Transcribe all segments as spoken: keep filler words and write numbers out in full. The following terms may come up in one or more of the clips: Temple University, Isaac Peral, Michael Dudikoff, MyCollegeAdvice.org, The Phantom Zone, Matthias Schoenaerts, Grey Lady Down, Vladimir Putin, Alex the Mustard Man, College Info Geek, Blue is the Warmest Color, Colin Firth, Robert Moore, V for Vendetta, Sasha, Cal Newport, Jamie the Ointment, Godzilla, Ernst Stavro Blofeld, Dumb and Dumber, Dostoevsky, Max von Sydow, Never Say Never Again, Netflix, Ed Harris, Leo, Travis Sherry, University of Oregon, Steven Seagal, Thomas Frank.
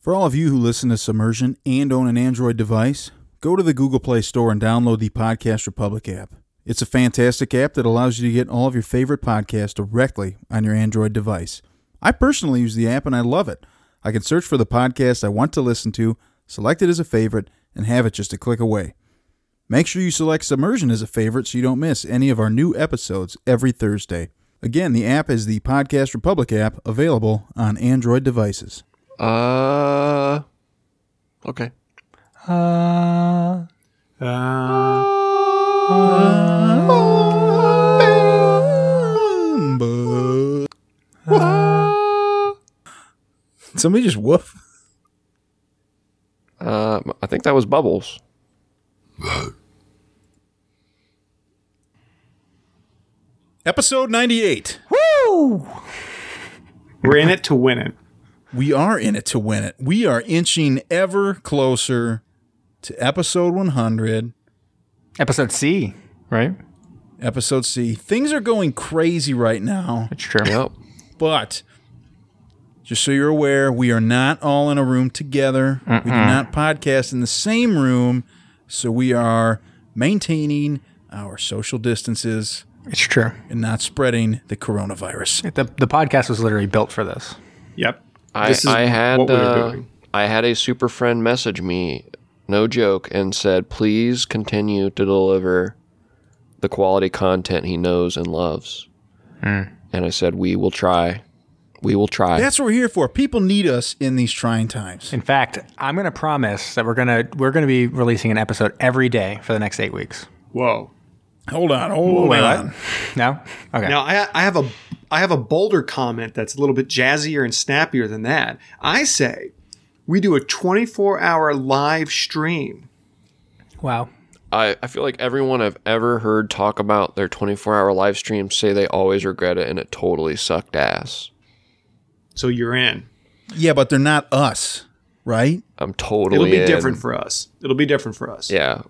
For all of you who listen to Submersion and own an Android device, go to the Google Play Store and download the Podcast Republic app. It's a fantastic app that allows you to get all of your favorite podcasts directly on your Android device. I personally use the app and I love it. I can search for the podcast I want to listen to, select it as a favorite, and have it just a click away. Make sure you select Submersion as a favorite so you don't miss any of our new episodes every Thursday. Again, the app is the Podcast Republic app, available on Android devices. Uh, okay. Uh, uh, uh, uh, somebody just woof. Uh, I think that was Bubbles. Episode ninety-eight. Woo! We're in it to win it. We are in it to win it. We are inching ever closer to episode one hundred. Episode C, right? Episode C. Things are going crazy right now. That's true. Yep. But just so you're aware, we are not all in a room together. Mm-mm. We do not podcast in the same room, so we are maintaining our social distances. It's true. And not spreading the coronavirus. The, the podcast was literally built for this. Yep. I, I had uh, I had a super friend message me, no joke, and said, please continue to deliver the quality content he knows and loves. Mm. And I said, we will try. We will try. That's what we're here for. People need us in these trying times. In fact, I'm going to promise that we're going to we're going to be releasing an episode every day for the next eight weeks. Whoa. Hold on. Hold Wait, on. What? No? Okay. Now, I, I have a... I have a bolder comment that's a little bit jazzier and snappier than that. I say we do a twenty-four hour live stream. Wow. I, I feel like everyone I've ever heard talk about their twenty-four hour live stream say they always regret it and it totally sucked ass. So you're in. Yeah, but they're not us, right? I'm totally in. It'll be in. different for us. It'll be different for us. Yeah.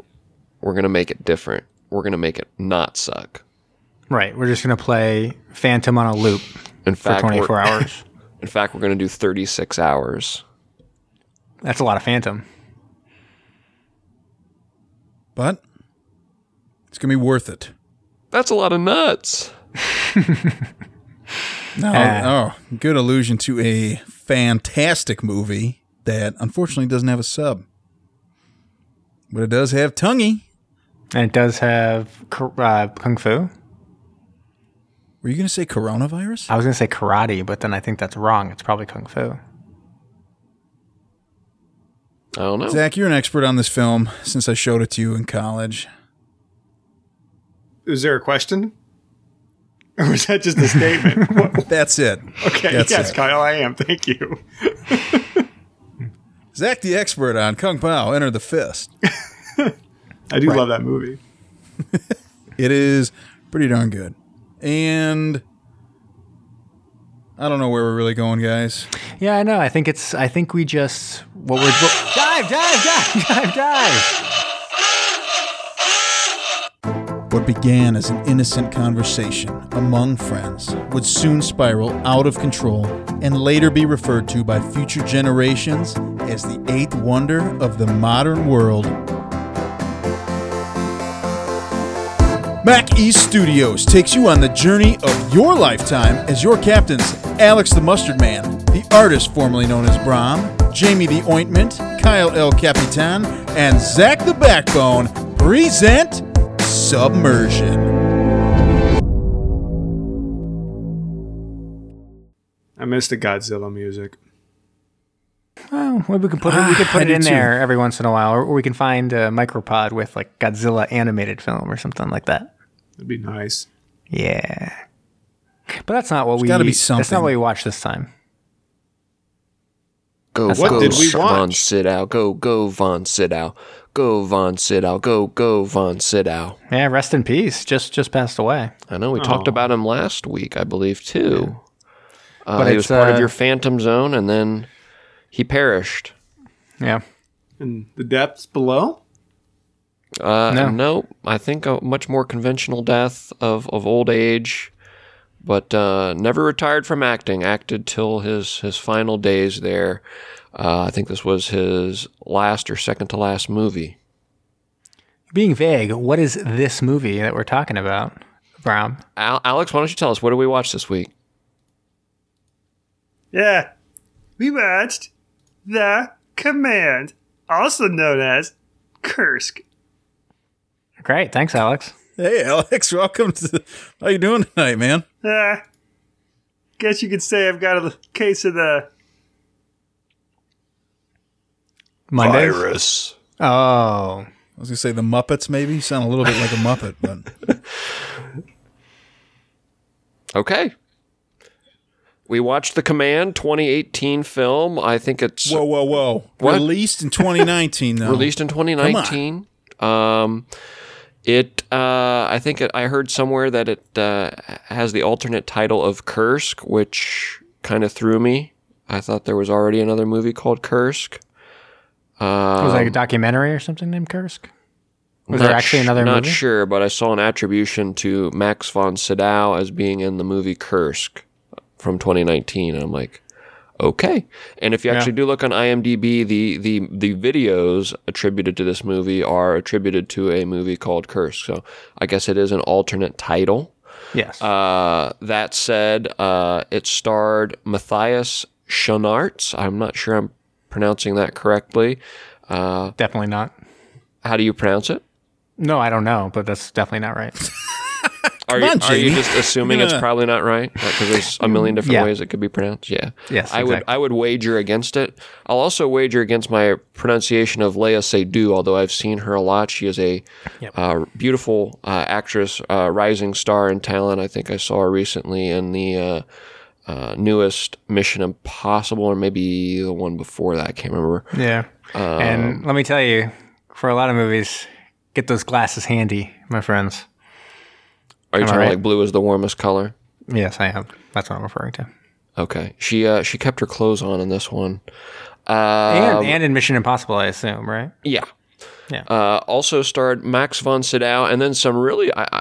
We're going to make it different. We're going to make it not suck. Right, we're just going to play Phantom on a loop in fact, for twenty-four hours. In fact, we're going to do thirty-six hours. That's a lot of Phantom. But it's going to be worth it. That's a lot of nuts. no, uh, oh, good allusion to a fantastic movie that unfortunately doesn't have a sub. But it does have Tonguey. And it does have uh, Kung Fu. Were you going to say coronavirus? I was going to say karate, but then I think that's wrong. It's probably Kung Fu. I don't know. Zach, you're an expert on this film since I showed it to you in college. Is there a question? Or was that just a statement? What? That's it. Okay, that's yes, it. Kyle, I am. Thank you. Zach, the expert on Kung Pao, Enter the Fist. I do right. love that movie. It is pretty darn good. And I don't know where we're really going, guys. Yeah, I know. I think it's. I think we just. What we're what, dive, dive, dive, dive, dive. What began as an innocent conversation among friends would soon spiral out of control and later be referred to by future generations as the eighth wonder of the modern world. Mac East Studios takes you on the journey of your lifetime as your captains, Alex the Mustard Man, the artist formerly known as Brom, Jamie the Ointment, Kyle L. Capitan, and Zach the Backbone present Submersion. I miss the Godzilla music. Well, we could put it, we could put ah, it in too. there every once in a while, or, or we can find a micropod with like Godzilla animated film or something like that. That'd be nice. Yeah, but that's not what There's we. Gotta be something. That's not what we watched this time. Go, that's what did we watch? Von Sydow, go, go, Von Sydow, go, Von Sydow, go, go, Von Sydow. Yeah, rest in peace. Just, just passed away. I know. We oh. talked about him last week, I believe, too. Yeah. Uh, but he was part uh, of your Phantom Zone, and then. He perished. Yeah. In the depths below? Uh, no. no. I think a much more conventional death of, of old age. but uh, never retired from acting. Acted till his, his final days there. Uh, I think this was his last or second to last movie. Being vague, what is this movie that we're talking about, Brom? Al- Alex, why don't you tell us, what did we watch this week? Yeah, we watched The Command, also known as Kursk. Great, thanks, Alex. Hey, Alex, welcome to the... How you doing tonight, man? Uh, guess you could say I've got a case of the... Mondays? Virus. Oh. I was going to say the Muppets, maybe. You sound a little bit like a Muppet, but... Okay. We watched The Command, twenty eighteen film. I think it's... Whoa, whoa, whoa. What? Released in twenty nineteen, though. Released in twenty nineteen. Come on. Um, it, uh, I think it, I heard somewhere that it uh, has the alternate title of Kursk, which kind of threw me. I thought there was already another movie called Kursk. Um, it was like a documentary or something named Kursk? Was there actually another sh- not movie? Not sure, but I saw an attribution to Max von Sydow as being in the movie Kursk from twenty nineteen, and I'm like, okay. And if you actually yeah. do look on IMDb, the, the the videos attributed to this movie are attributed to a movie called Kursk, so I guess it is an alternate title. Yes. Uh, that said, uh, it starred Matthias Schoenaerts. I'm not sure I'm pronouncing that correctly. Uh, definitely not. How do you pronounce it? No, I don't know, but that's definitely not right. Are you, on, are you just assuming yeah. it's probably not right? Because there's a million different yeah. ways it could be pronounced. Yeah. Yes, exactly. I would I would wager against it. I'll also wager against my pronunciation of Léa Seydoux, although I've seen her a lot. She is a yep. uh, beautiful uh, actress, uh, rising star in talent. I think I saw her recently in the uh, uh, newest Mission Impossible, or maybe the one before that. I can't remember. Yeah. Um, and let me tell you, for a lot of movies, get those glasses handy, my friends. Are you am trying right? to like blue is the warmest color? Yes, I am. That's what I'm referring to. Okay. She uh, she kept her clothes on in this one. Um, and, and in Mission Impossible, I assume, right? Yeah. Yeah. Uh, also starred Max von Sydow, and then some really uh,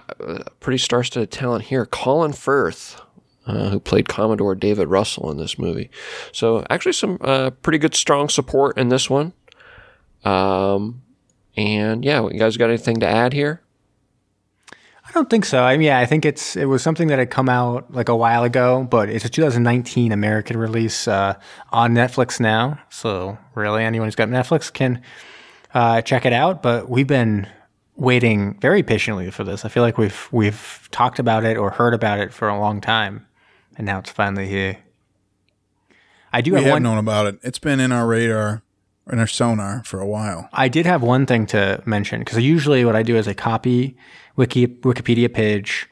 pretty star-studded talent here. Colin Firth, uh, who played Commodore David Russell in this movie. So actually some uh, pretty good strong support in this one. Um, and yeah, you guys got anything to add here? I don't think so. I mean, yeah, I think it's it was something that had come out like a while ago, but it's a two thousand nineteen American release uh, on Netflix now. So really, anyone who's got Netflix can uh, check it out. But we've been waiting very patiently for this. I feel like we've we've talked about it or heard about it for a long time, and now it's finally here. I do we have, have one known about it. It's been in our radar. In our sonar for a while. I did have one thing to mention, because usually what I do is I copy Wiki, Wikipedia page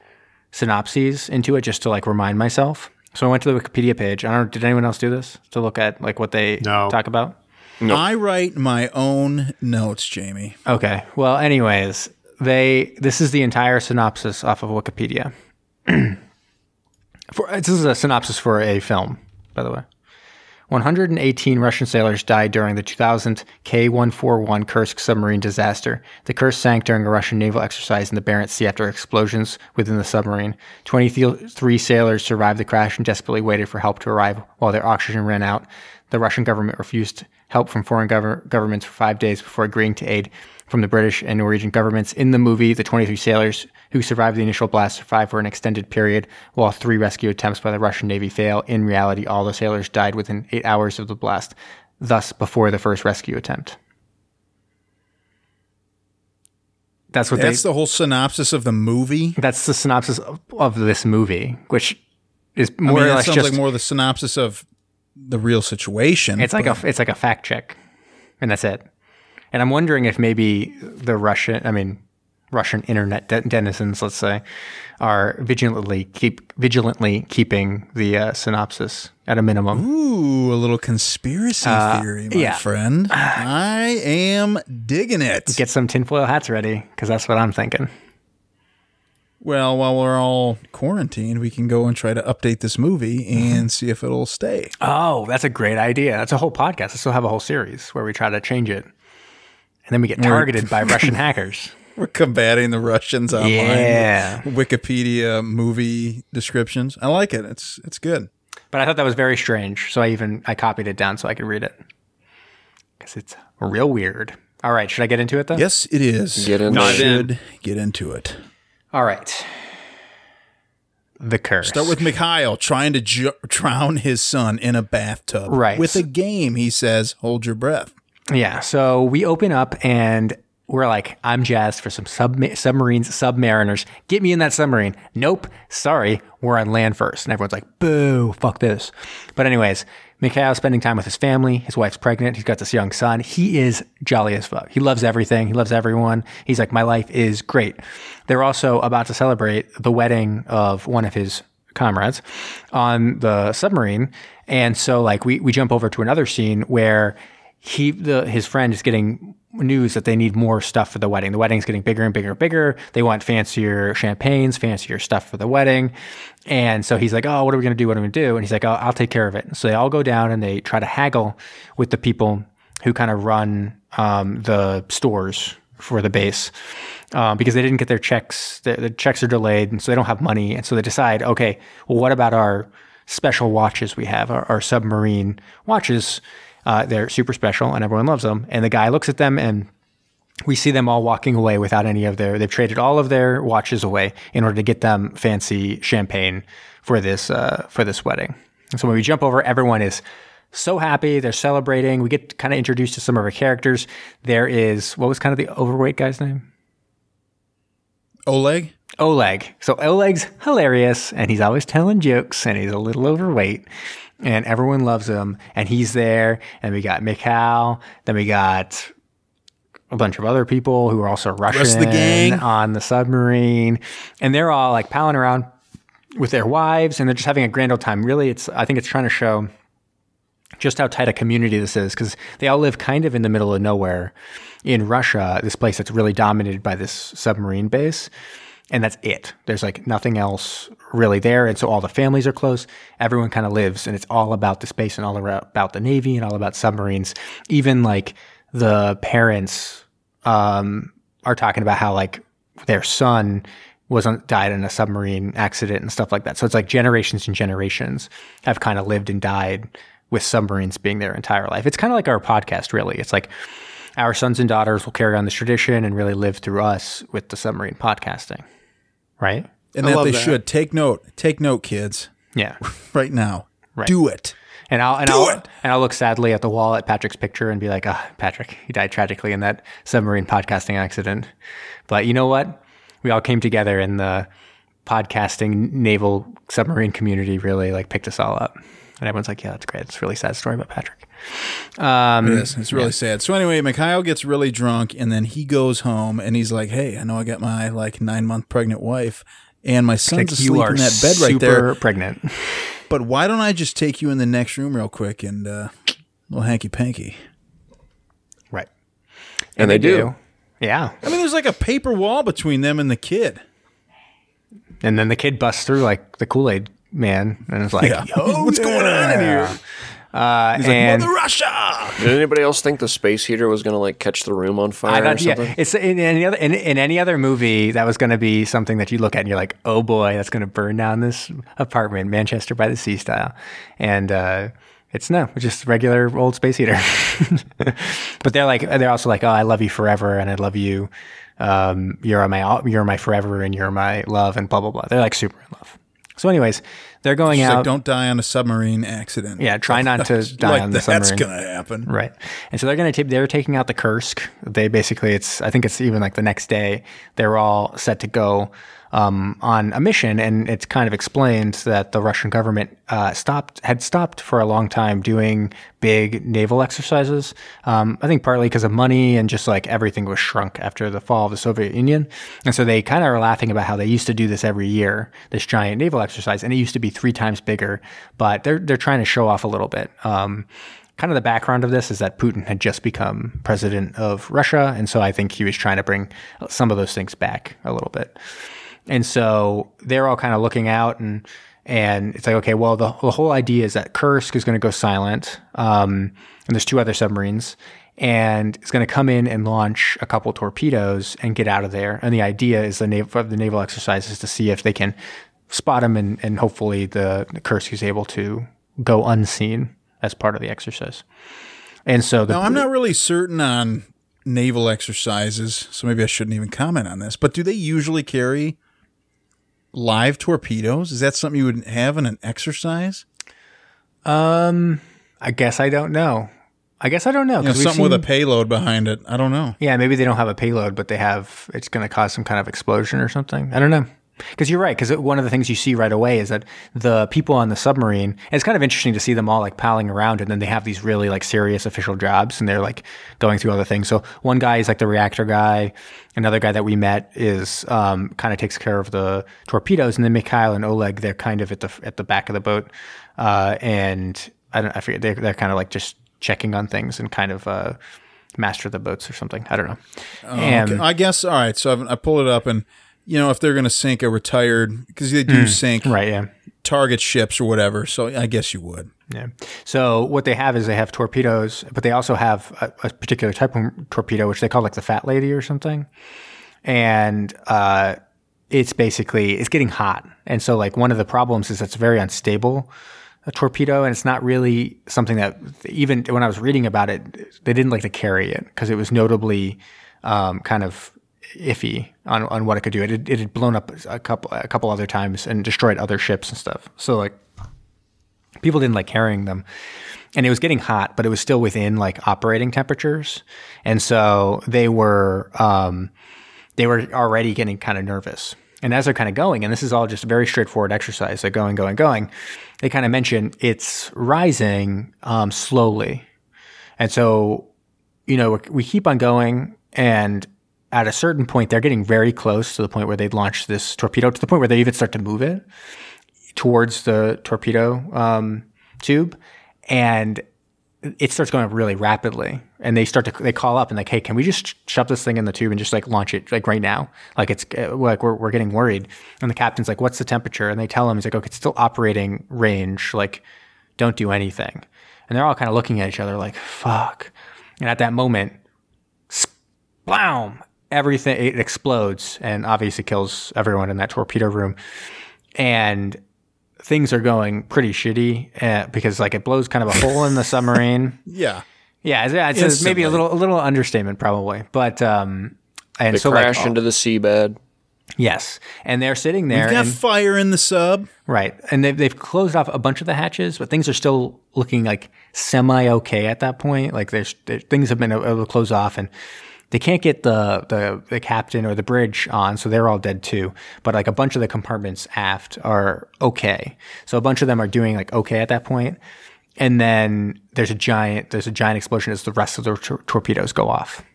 synopses into it just to like remind myself. So I went to the Wikipedia page. I don't know, did anyone else do this to look at like what they no. talk about? No. I write my own notes, Jamie. Okay. Well, anyways, they this is the entire synopsis off of Wikipedia. for this is a synopsis for a film, by the way. one hundred eighteen Russian sailors died during the two thousand K one forty-one Kursk submarine disaster. The Kursk sank during a Russian naval exercise in the Barents Sea after explosions within the submarine. twenty-three sailors survived the crash and desperately waited for help to arrive while their oxygen ran out. The Russian government refused help from foreign gov- governments for five days before agreeing to aid from the British and Norwegian governments. In the movie, the twenty-three sailors who survived the initial blast survived for an extended period, while three rescue attempts by the Russian Navy fail. In reality, all the sailors died within eight hours of the blast, thus before the first rescue attempt. That's what. That's they, the whole synopsis of the movie? That's the synopsis of, of this movie, which is more I mean, or less sounds just, like more the synopsis of the real situation. It's like a it's like a fact check, and that's it. And I'm wondering if maybe the Russian, I mean, Russian internet de- denizens, let's say, are vigilantly keep vigilantly keeping the uh, synopsis at a minimum. Ooh, a little conspiracy uh, theory, my yeah. friend. I am digging it. Get some tinfoil hats ready, because that's what I'm thinking. Well, while we're all quarantined, we can go and try to update this movie and see if it'll stay. Oh, that's a great idea. That's a whole podcast. I still have a whole series where we try to change it. And then we get targeted by Russian hackers. We're combating the Russians online. Yeah. Wikipedia movie descriptions. I like it. It's it's good. But I thought that was very strange, so I even I copied it down so I could read it. Because it's real weird. All right, should I get into it then? Yes, it is. Get into we it. Should get into it. All right. The Kursk. Start with Mikhail trying to ju- drown his son in a bathtub. Right. With a game, he says, hold your breath. Yeah, so we open up and we're like, I'm jazzed for some sub- submarines, submariners. Get me in that submarine. Nope. Sorry. We're on land first. And everyone's like, boo, fuck this. But anyways, Mikhail's spending time with his family. His wife's pregnant. He's got this young son. He is jolly as fuck. He loves everything. He loves everyone. He's like, my life is great. They're also about to celebrate the wedding of one of his comrades on the submarine. And so like we, we jump over to another scene where he the his friend is getting news that they need more stuff for the wedding. The wedding's getting bigger and bigger and bigger. They want fancier champagnes, fancier stuff for the wedding. And so he's like, oh, what are we going to do? What are we going to do? And he's like, oh, I'll take care of it. So they all go down and they try to haggle with the people who kind of run um, the stores for the base uh, because they didn't get their checks. The, the checks are delayed, and so they don't have money. And so they decide, okay, well, what about our special watches we have, our, our submarine watches? Uh, they're super special and everyone loves them. And the guy looks at them and we see them all walking away without any of their, they've traded all of their watches away in order to get them fancy champagne for this, uh, for this wedding. And so when we jump over, everyone is so happy. They're celebrating. We get kind of introduced to some of our characters. There is, what was kind of the overweight guy's name? Oleg. Oleg. So Oleg's hilarious and he's always telling jokes and he's a little overweight. And everyone loves him, and he's there. And we got Mikhail. Then we got a bunch of other people who are also Russian the gang. On the submarine, and they're all like palling around with their wives, and they're just having a grand old time. Really, it's I think it's trying to show just how tight a community this is, because they all live kind of in the middle of nowhere in Russia, this place that's really dominated by this submarine base. And that's it. There's like nothing else really there. And so all the families are close. Everyone kind of lives and it's all about the space and all about the Navy and all about submarines. Even like the parents um, are talking about how like their son was on, died in a submarine accident and stuff like that. So it's like generations and generations have kind of lived and died with submarines being their entire life. It's kind of like our podcast, really. It's like our sons and daughters will carry on this tradition and really live through us with the submarine podcasting. Right. And that they that. should take note, take note, kids. Yeah. Right now. Right. Do it. And I'll, and Do I'll, it. and I'll look sadly at the wall at Patrick's picture and be like, ah, oh, Patrick, he died tragically in that submarine podcasting accident. But you know what? We all came together and the podcasting naval submarine community really like picked us all up. And everyone's like, yeah, that's great. It's a really sad story about Patrick. Um, it is. It's really yeah. sad. So anyway, Mikhail gets really drunk and then he goes home and he's like, hey, I know I got my like nine month pregnant wife and my son's asleep in that bed right there. You are super pregnant. But why don't I just take you in the next room real quick and uh, a little hanky panky. Right. And, and they, they do. do. Yeah. I mean, there's like a paper wall between them and the kid. And then the kid busts through like the Kool-Aid man and it's like, yeah. Yo, what's yeah. going on in here? Uh, He's and like, Mother Russia! Did anybody else think the space heater was going to like catch the room on fire I thought, or something? Yeah. It's in any other in, in any other movie that was going to be something that you look at and you're like, oh boy, that's going to burn down this apartment, Manchester by the Sea style, and uh, it's no, it's just regular old space heater. But they're like, they're also like, oh, I love you forever, and I love you, um, you're my you're my forever, and you're my love, and blah blah blah. They're like super in love. So anyways, they're going She's out. Like, don't die on a submarine accident. Yeah, try not to die like on the submarine. That's going to happen. Right. And so they're going to take, they're taking out the Kursk. They basically, it's, I think it's even like the next day, they're all set to go um, on a mission. And it's kind of explained that the Russian government uh, stopped, had stopped for a long time doing big naval exercises. Um, I think partly because of money and just like everything was shrunk after the fall of the Soviet Union. And so they kind of are laughing about how they used to do this every year, this giant naval exercise. And it used to be three times bigger, but they're they're trying to show off a little bit. Um, kind of the background of this is that Putin had just become president of Russia. And so I think he was trying to bring some of those things back a little bit. And so they're all kind of looking out and And it's like, okay, well, the, the whole idea is that Kursk is going to go silent, um, and there's two other submarines, and it's going to come in and launch a couple torpedoes and get out of there. And the idea is the naval, the naval exercise is to see if they can spot him, and, and hopefully the, the Kursk is able to go unseen as part of the exercise. And so, the, now I'm not really certain on naval exercises, so maybe I shouldn't even comment on this. But do they usually carry live torpedoes? Is that something you would have in an exercise? Um, I guess I don't know. I guess I don't know. You know, something seen, with a payload behind it. I don't know. Yeah, maybe they don't have a payload, but they have. It's going to cause some kind of explosion or something. I don't know. Because you're right, because one of the things you see right away is that the people on the submarine, and it's kind of interesting to see them all like palling around, and then they have these really like serious official jobs, and they're like going through other things. So one guy is like the reactor guy. Another guy that we met is um, kind of takes care of the torpedoes. And then Mikhail and Oleg, they're kind of at the at the back of the boat. Uh, and I don't I forget, they're, they're kind of like just checking on things and kind of uh, master the boats or something. I don't know. Um, and, okay. I guess, all right, so I've, I pulled it up and... You know, if they're going to sink a retired, because they do mm, sink right, yeah. target ships or whatever. So I guess you would. Yeah. So what they have is they have torpedoes, but they also have a, a particular type of torpedo, which they call like the fat lady or something. And uh, it's basically, it's getting hot. And so like one of the problems is it's very unstable, a torpedo. And it's not really something that even when I was reading about it, they didn't like to carry it because it was notably um, kind of iffy on, on what it could do. It had, it had blown up a couple a couple other times and destroyed other ships and stuff. So like people didn't like carrying them, and it was getting hot, but it was still within like operating temperatures. And so they were um, they were already getting kind of nervous. And as they're kind of going, and this is all just a very straightforward exercise, they're going, going, going. They kind of mention it's rising um, slowly, and so you know we keep on going and. At a certain point, they're getting very close to the point where they'd launch this torpedo, to the point where they even start to move it towards the torpedo um, tube, and it starts going up really rapidly. And they start to they call up and like, hey, can we just shove this thing in the tube and just like launch it like right now? Like it's like we're we're getting worried. And the captain's like, what's the temperature? And they tell him, he's like, okay, it's still operating range. Like, don't do anything. And they're all kind of looking at each other like, fuck. And at that moment, blam. Everything, it explodes and obviously kills everyone in that torpedo room. And things are going pretty shitty uh, because like it blows kind of a hole in the submarine. Yeah. Yeah. It's, it's maybe a little, a little understatement probably, but, um, and they so crash like, into the seabed. Yes. And they're sitting there. We've got and, fire in the sub. Right. And they've, they've closed off a bunch of the hatches, but things are still looking like semi okay at that point. Like there's, there, things have been able to close off, and they can't get the, the the captain or the bridge on, so they're all dead too. But like a bunch of the compartments aft are okay. So a bunch of them are doing like okay at that point. And then there's a giant there's a giant explosion as the rest of the tor- torpedoes go off.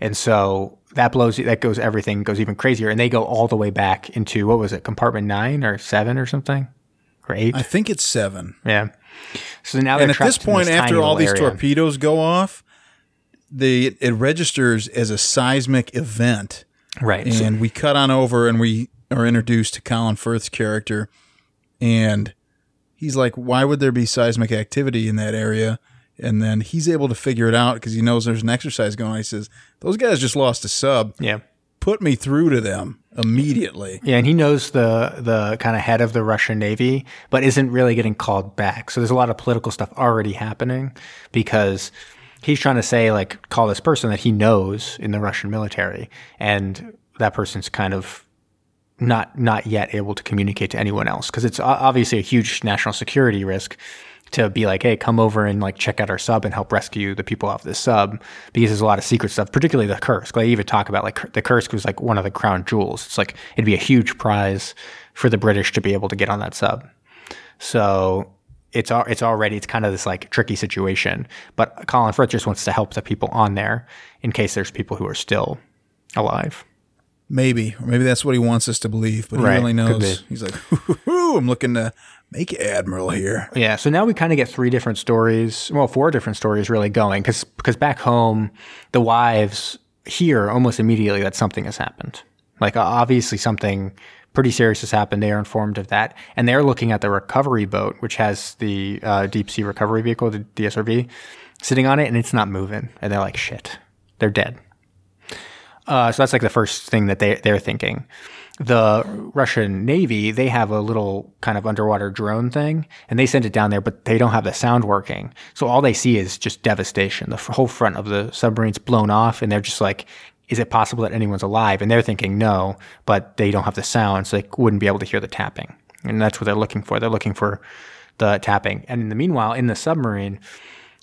And so that blows that goes everything goes even crazier, and they go all the way back into what was it, compartment nine or seven or something? Or eight? I think it's seven. Yeah. So now they're trapped in this tiny little area. And at this point, after all these torpedoes go off, The it registers as a seismic event, right? And we cut on over, and we are introduced to Colin Firth's character, and he's like, "Why would there be seismic activity in that area?" And then he's able to figure it out because he knows there's an exercise going on. He says, "Those guys just lost a sub. Yeah, put me through to them immediately." Yeah, and he knows the the kind of head of the Russian Navy, but isn't really getting called back. So there's a lot of political stuff already happening because. He's trying to say, like, call this person that he knows in the Russian military, and that person's kind of not not yet able to communicate to anyone else because it's obviously a huge national security risk to be like, hey, come over and, like, check out our sub and help rescue the people off this sub because there's a lot of secret stuff, particularly the Kursk. Like, I even talk about, like, the Kursk was, like, one of the crown jewels. It's like it'd be a huge prize for the British to be able to get on that sub. So... It's it's already it's kind of this like tricky situation, but Colin Firth just wants to help the people on there in case there's people who are still alive. Maybe, or maybe that's what he wants us to believe, but right. He really knows. He's like, "Hoo-hoo, I'm looking to make Admiral here." Yeah. So now we kind of get three different stories, well, four different stories really going because because back home, the wives hear almost immediately that something has happened. Like, obviously something pretty serious has happened. They are informed of that. And they're looking at the recovery boat, which has the uh, deep sea recovery vehicle, the D S R V, sitting on it, and it's not moving. And they're like, shit, they're dead. Uh, so that's like the first thing that they, they're thinking. The Russian Navy, they have a little kind of underwater drone thing, and they send it down there, but they don't have the sound working. So all they see is just devastation. The whole front of the submarine's blown off, and they're just like, is it possible that anyone's alive? And they're thinking no, but they don't have the sound, so they wouldn't be able to hear the tapping. And that's what they're looking for. They're looking for the tapping. And in the meanwhile, in the submarine,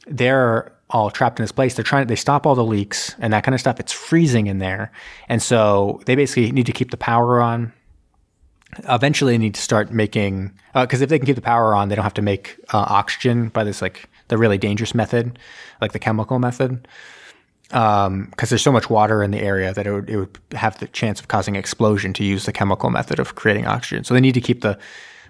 they're all trapped in this place. They're trying to, they stop all the leaks and that kind of stuff. It's freezing in there. And so they basically need to keep the power on. Eventually they need to start making, uh, cause if they can keep the power on, they don't have to make uh, oxygen by this, like the really dangerous method, like the chemical method. Um, cause there's so much water in the area that it would, it would have the chance of causing explosion to use the chemical method of creating oxygen. So they need to keep the,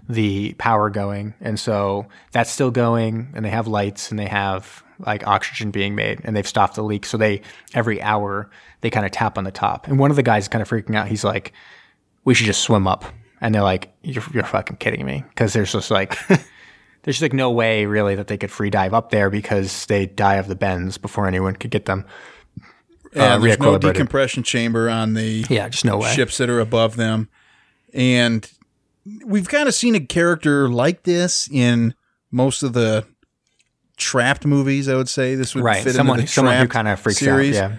the power going. And so that's still going, and they have lights and they have like oxygen being made, and they've stopped the leak. So they, every hour they kind of tap on the top. And one of the guys is kind of freaking out. He's like, we should just swim up. And they're like, you're, you're fucking kidding me. Cause there's just like, there's just like no way really that they could free dive up there because they die of the bends before anyone could get them. Yeah, uh, there's no decompression chamber on the yeah, just no way. ships that are above them. And we've kind of seen a character like this in most of the Trapped movies, I would say. This would right. fit someone, into the someone Trapped who kind of freaks series. Out. Yeah.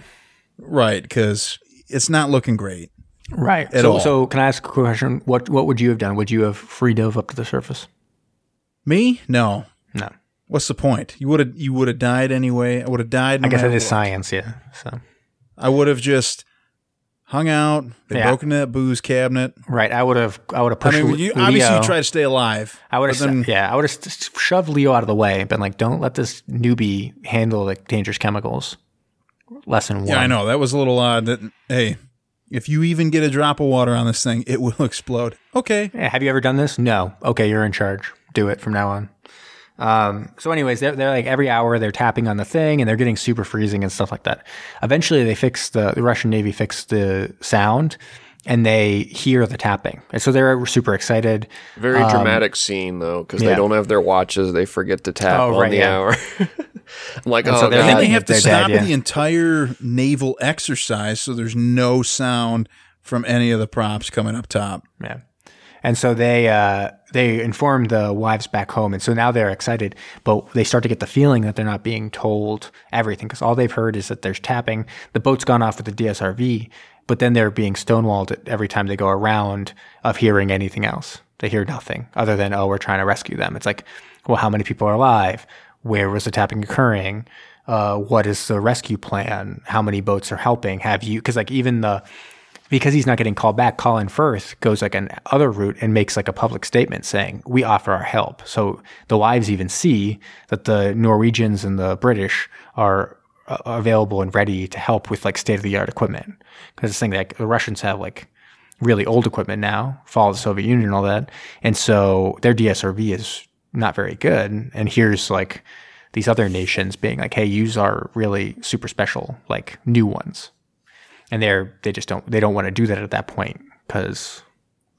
Right, because it's not looking great. Right. At so, all. so can I ask a question? What What would you have done? Would you have free dove up to the surface? Me? No. No. What's the point? You would have You would have died anyway. I would have died. No I guess it is what. science, yeah. So I would have just hung out. They yeah. broke into that booze cabinet. Right. I would have. I would have pushed. I mean, you, Leo. Obviously, you try to stay alive. I would have. Then, yeah. I would have shoved Leo out of the way and been like, "Don't let this newbie handle like dangerous chemicals." Lesson one. Yeah, I know that was a little odd. That hey, if you even get a drop of water on this thing, it will explode. Okay. Yeah, have you ever done this? No. Okay, you're in charge. Do it from now on. Um, so anyways, they're, they're like every hour they're tapping on the thing and they're getting super freezing and stuff like that. Eventually they fix the, the Russian Navy fixed the sound and they hear the tapping. And so they're super excited. Very um, dramatic scene though, because yeah. they don't have their watches. They forget to tap oh, on right, the yeah. hour. I'm like, and oh, so God. Then they have to stop dead, yeah. the entire naval exercise. So there's no sound from any of the props coming up top. Yeah. And so they uh, they inform the wives back home. And so now they're excited, but they start to get the feeling that they're not being told everything because all they've heard is that there's tapping. The boat's gone off with the D S R V, but then they're being stonewalled every time they go around of hearing anything else. They hear nothing other than, oh, we're trying to rescue them. It's like, well, how many people are alive? Where was the tapping occurring? Uh, what is the rescue plan? How many boats are helping? Have you – because like even the – because he's not getting called back, Colin Firth goes like an other route and makes like a public statement saying, we offer our help. So the wives even see that the Norwegians and the British are uh, available and ready to help with like state-of-the-art equipment. Because this thing like the Russians have like really old equipment now, fall of the Soviet Union and all that. And so their D S R V is not very good. And here's like these other nations being like, hey, use our really super special like new ones. And they're, they just don't, they don't want to do that at that point because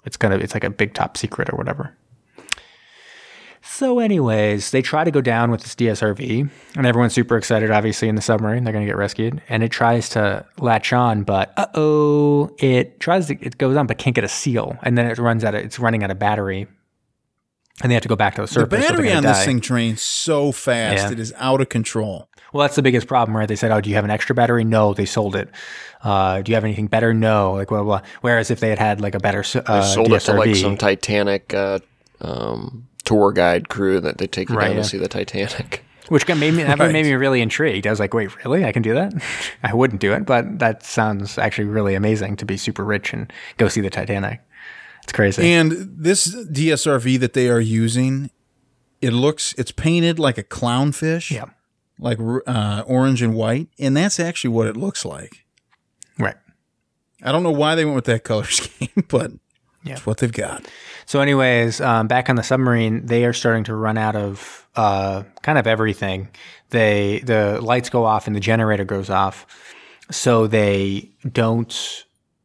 it's going to, it's like a big top secret or whatever. So anyways, they try to go down with this D S R V and everyone's super excited, obviously in the submarine, they're going to get rescued and it tries to latch on, but uh-oh, it tries to, it goes on, but can't get a seal. And then it runs out of, it's running out of battery and they have to go back to the surface. The battery on die. This thing drains so fast. Yeah. It is out of control. Well, that's the biggest problem, right? They said, oh, do you have an extra battery? No, they sold it. Uh, do you have anything better? No, like blah, blah, blah. Whereas if they had had like a better uh, they sold D S R V, it to like some Titanic uh, um, tour guide crew that they take you right, down yeah. to see the Titanic. Which made me, that right. made me really intrigued. I was like, wait, really? I can do that? I wouldn't do it, but that sounds actually really amazing to be super rich and go see the Titanic. It's crazy. And this D S R V that they are using, it looks, it's painted like a clownfish. Yeah. Like uh, orange and white. And that's actually what it looks like. Right. I don't know why they went with that color scheme, but yeah. it's what they've got. So anyways, um, back on the submarine, they are starting to run out of uh, kind of everything. They The lights go off and the generator goes off. So they don't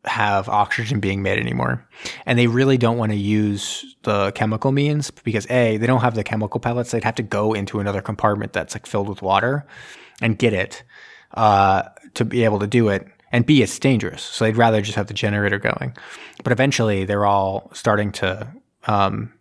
have oxygen being made anymore. And they really don't want to use the chemical means because A, they don't have the chemical pellets. They'd have to go into another compartment that's like filled with water and get it uh, to be able to do it. And B, it's dangerous. So they'd rather just have the generator going. But eventually they're all starting to, um,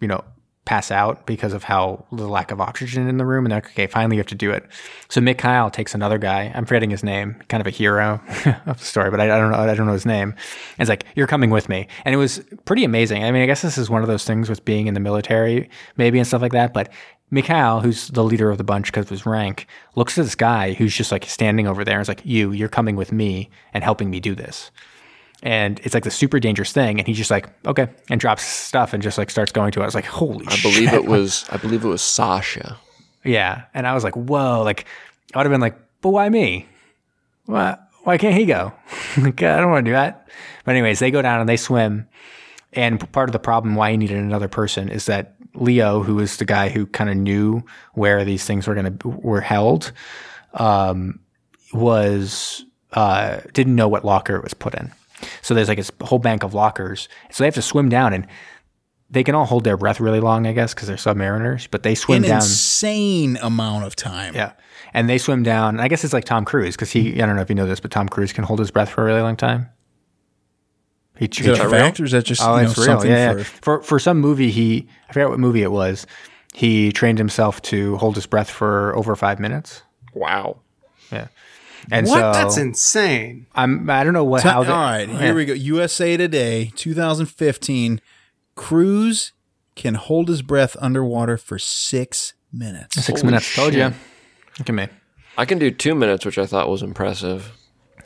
you know, pass out because of how the lack of oxygen in the room. And they're like, okay, finally you have to do it. So Mikhail takes another guy. I'm forgetting his name. Kind of a hero of the story, but I, I don't know. I don't know his name. And it's like, you're coming with me. And it was pretty amazing. I mean, I guess this is one of those things with being in the military maybe and stuff like that. But Mikhail, who's the leader of the bunch because of his rank, looks at this guy who's just like standing over there and is like, you, you're coming with me and helping me do this. And it's like the super dangerous thing. And he's just like, okay, and drops stuff and just like starts going to it. I was like, holy shit. I believe shit. it was, I believe it was Sasha. Yeah. And I was like, whoa, like I would have been like, but why me? Why, why can't he go? Like, I don't want to do that. But anyways, they go down and they swim. And part of the problem why he needed another person is that Leo, who is the guy who kind of knew where these things were going to, were held, um, was, uh, didn't know what locker it was put in. So there's like a whole bank of lockers. So they have to swim down, and they can all hold their breath really long, I guess, because they're submariners. But they swim down an insane amount of time. Yeah, and they swim down. And I guess it's like Tom Cruise, because he—I don't know if you know this—but Tom Cruise can hold his breath for a really long time. He, is he that a fact, or is that just oh, you know, something yeah, yeah. for for for some movie? He I forget what movie it was. He trained himself to hold his breath for over five minutes. Wow. Yeah. And what? So, that's insane. I'm, I don't know what. So, how they, all right, yeah. Here we go. U S A Today, two thousand fifteen. Cruise can hold his breath underwater for six minutes. Six Holy minutes. Shit. Told you. Look at me. I can do two minutes, which I thought was impressive.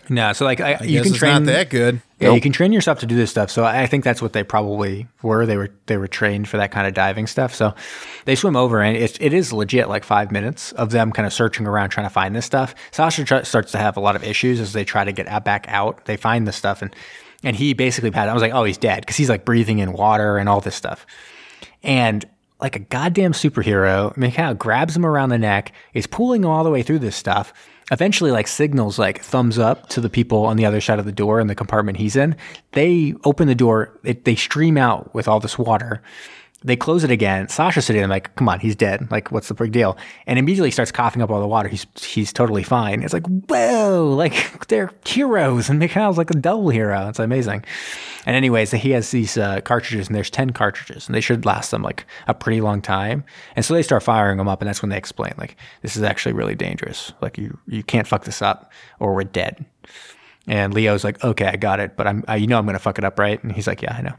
No, so like I, I you guess can it's train not that good. Yeah, nope. You can train yourself to do this stuff. So I think that's what they probably were. They were they were trained for that kind of diving stuff. So they swim over, and it it is legit like five minutes of them kind of searching around trying to find this stuff. Sasha tr- starts to have a lot of issues as they try to get out, back out. They find this stuff, and and he basically had. I was like, oh, he's dead because he's like breathing in water and all this stuff, and. Like a goddamn superhero, Mikhail grabs him around the neck, is pulling him all the way through this stuff, eventually like signals like thumbs up to the people on the other side of the door in the compartment he's in. They open the door. They, they stream out with all this water. They close it again. Sasha's sitting there like, come on, he's dead. Like, what's the big deal? And immediately starts coughing up all the water. He's he's totally fine. It's like, whoa, like they're heroes. And Mikhail's like a double hero. It's amazing. And anyways, he has these uh, cartridges, and there's ten cartridges, and they should last them like a pretty long time. And so they start firing them up, and that's when they explain, like, this is actually really dangerous. Like, you you can't fuck this up or we're dead. And Leo's like, okay, I got it, but I'm, I, you know I'm going to fuck it up, right? And he's like, yeah, I know.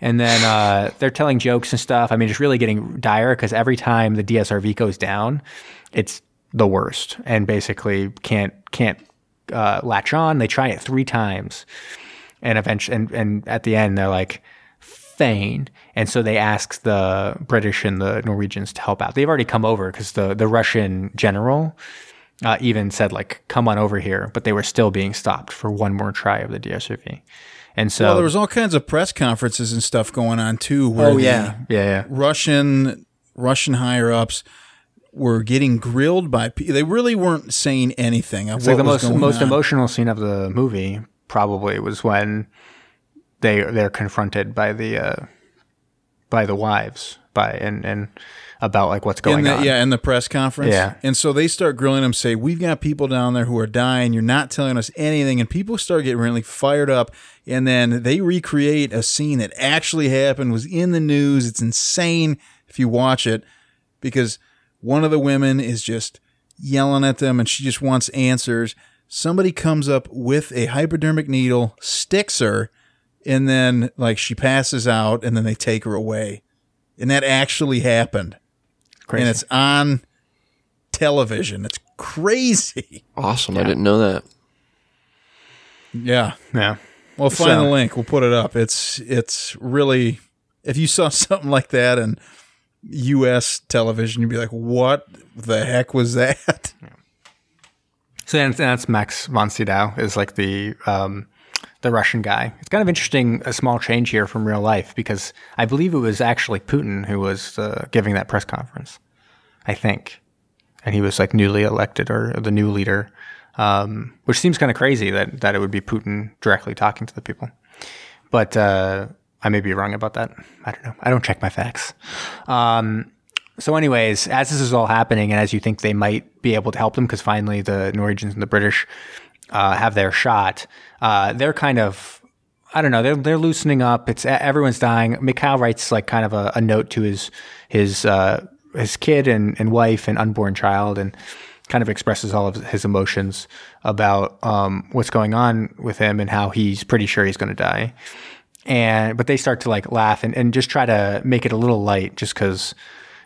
And then uh, they're telling jokes and stuff. I mean, it's really getting dire because every time the D S R V goes down, it's the worst and basically can't can't uh, latch on. They try it three times, and eventually, and, and at the end, they're like, "Fain." And so they ask the British and the Norwegians to help out. They've already come over because the the Russian general. Uh, even said like, come on over here, but they were still being stopped for one more try of the D S R V. And so well, there was all kinds of press conferences and stuff going on too. Where oh yeah. yeah, yeah. Russian, Russian higher ups were getting grilled by people. They really weren't saying anything. It's like the most, most emotional scene of the movie probably was when they, they're confronted by the, uh, by the wives by, and, and, about like what's going in the, on. Yeah, in the press conference. Yeah. And so they start grilling them, say, we've got people down there who are dying. You're not telling us anything. And people start getting really fired up. And then they recreate a scene that actually happened, was in the news. It's insane if you watch it because one of the women is just yelling at them and she just wants answers. Somebody comes up with a hypodermic needle, sticks her, and then like she passes out and then they take her away. And that actually happened. Crazy. And it's on television. It's crazy. Awesome. Yeah. I didn't know that. Yeah. Yeah. Well, find so, the link. We'll put it up. It's it's really, if you saw something like that in U S television, you'd be like, what the heck was that? Yeah. So and that's Max von Sydow is like the um, the Russian guy. It's kind of interesting, a small change here from real life, because I believe it was actually Putin who was uh, giving that press conference, I think. And he was like newly elected or the new leader um, which seems kind of crazy that, that it would be Putin directly talking to the people. But uh, I may be wrong about that. I don't know. I don't check my facts. Um, so anyways, as this is all happening and as you think they might be able to help them, because finally the Norwegians and the British uh, have their shot, uh, they're kind of... I don't know. They're they're loosening up. It's everyone's dying. Mikhail writes like kind of a, a note to his his uh, his kid and, and wife and unborn child, and kind of expresses all of his emotions about um, what's going on with him and how he's pretty sure he's going to die. And but they start to like laugh and, and just try to make it a little light, just because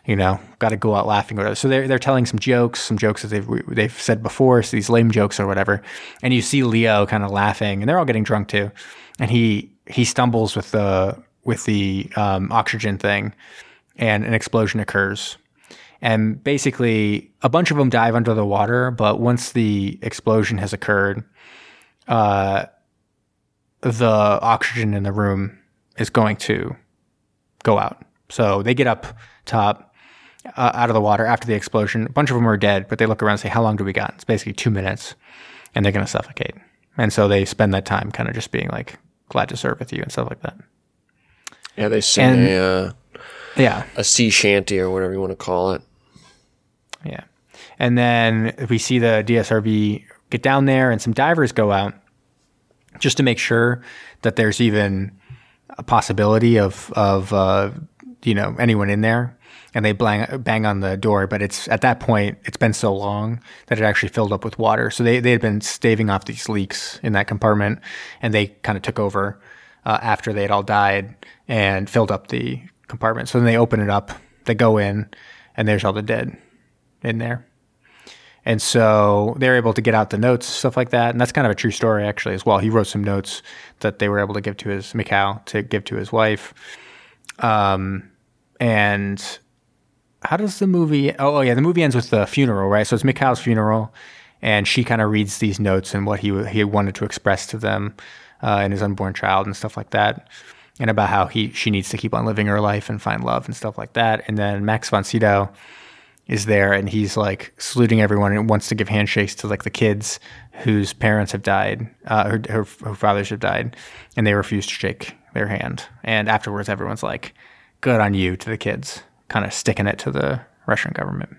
you know got to go out laughing or whatever. So they're they're telling some jokes, some jokes that they've they've said before, so these lame jokes or whatever. And you see Leo kind of laughing, and they're all getting drunk too. And he, he stumbles with the with the um, oxygen thing, and an explosion occurs. And basically, a bunch of them dive under the water. But once the explosion has occurred, uh, the oxygen in the room is going to go out. So they get up top uh, out of the water after the explosion. A bunch of them are dead, but they look around and say, "How long do we got?" It's basically two minutes, and they're going to suffocate. And so they spend that time kind of just being like, glad to serve with you and stuff like that. Yeah, they sing and, a, uh, yeah. a sea shanty or whatever you want to call it. Yeah. And then we see the D S R V get down there and some divers go out just to make sure that there's even a possibility of, of uh, you know, anyone in there. And they bang, bang on the door, but it's at that point, it's been so long that it actually filled up with water. So they, they had been staving off these leaks in that compartment, and they kind of took over uh, after they had all died and filled up the compartment. So then they open it up, they go in, and there's all the dead in there. And so they're able to get out the notes, stuff like that. And that's kind of a true story actually as well. He wrote some notes that they were able to give to his, Mikhail, to give to his wife. Um, and... How does the movie... Oh, yeah, the movie ends with the funeral, right? So it's Mikhail's funeral, and she kind of reads these notes and what he he wanted to express to them uh, and his unborn child and stuff like that, and about how he she needs to keep on living her life and find love and stuff like that. And then Max von Sydow is there, and he's, like, saluting everyone and wants to give handshakes to, like, the kids whose parents have died, uh, her, her, her fathers have died, and they refuse to shake their hand. And afterwards, everyone's like, good on you to the kids. Kind of sticking it to the Russian government.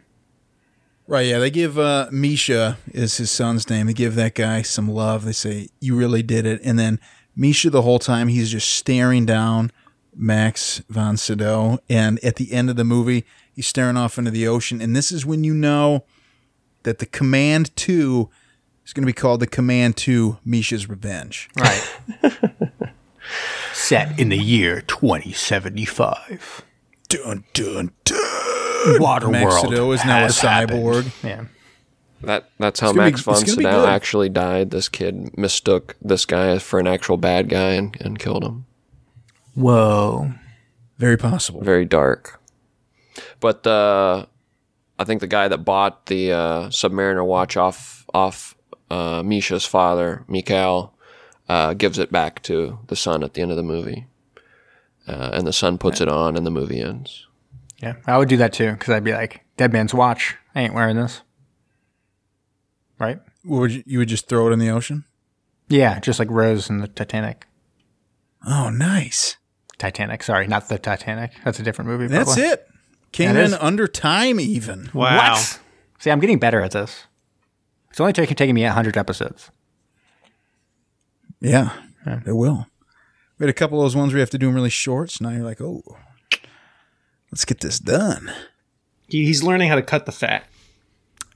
Right, yeah. They give uh, Misha, is his son's name, they give that guy some love. They say, you really did it. And then Misha, the whole time, he's just staring down Max von Sydow. And at the end of the movie, he's staring off into the ocean. And this is when you know that the Command two is going to be called the Command two Misha's Revenge. Right. Set in the year twenty seventy-five. Dun, dun, dun. Water Max World Sydow is now a cyborg. Happened. Yeah, that that's how Max be, von Sydow actually died. This kid mistook this guy for an actual bad guy and, and killed him. Whoa, very possible, very dark. But the I think the guy that bought the uh, Submariner watch off off uh, Misha's father, Mikhail, uh, gives it back to the son at the end of the movie. Uh, and the sun puts yeah. it on, and the movie ends. Yeah, I would do that too, because I'd be like, "Dead man's watch. I ain't wearing this." Right? Would you, you would just throw it in the ocean? Yeah, just like Rose in the Titanic. Oh, nice. Titanic. Sorry, not the Titanic. That's a different movie. That's probably. It. Came that in is. Under time, even. Wow. What? See, I'm getting better at this. It's only taking taking me a hundred episodes. Yeah, yeah, it will. We had a couple of those ones where you have to do them really short, so now you're like, oh, let's get this done. He's learning how to cut the fat.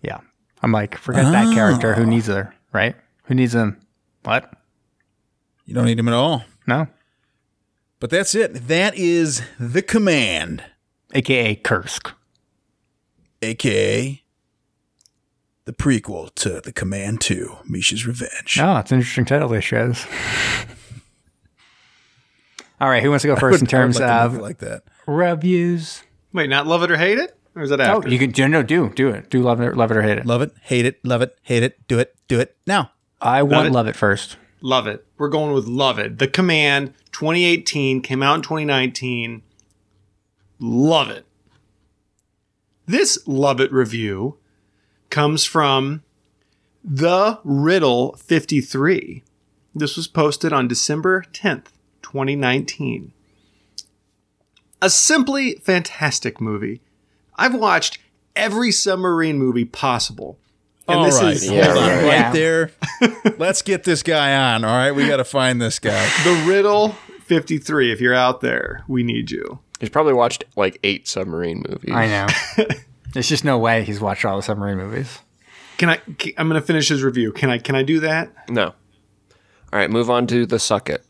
Yeah. I'm like, forget oh. that character. Who needs her, right? Who needs him? What? You don't need him at all. No. But that's it. That is The Command. A K A Kursk. A K A the prequel to The Command two, Misha's Revenge. Oh, it's an interesting title they chose. All right, who wants to go first in terms like of like that. Reviews? Wait, not love it or hate it? Or is that after? Oh, you can, no, do, do it. Do love it, love it or hate it. Love it, hate it, love it, hate it, do it, do it now. I want love, love it first. Love it. We're going with love it. The Command, twenty eighteen, came out in twenty nineteen. Love it. This love it review comes from The Riddle fifty-three. This was posted on December tenth, twenty nineteen. A simply fantastic movie. I've watched every submarine movie possible. And all this right, is, yeah, hold on, right, yeah. right there. Let's get this guy on, all right? We got to find this guy. The Riddle fifty-three, if you're out there, we need you. He's probably watched like eight submarine movies. I know. There's just no way he's watched all the submarine movies. Can I? Can, I'm going to finish his review. Can I? Can I do that? No. All right, move on to the suck it.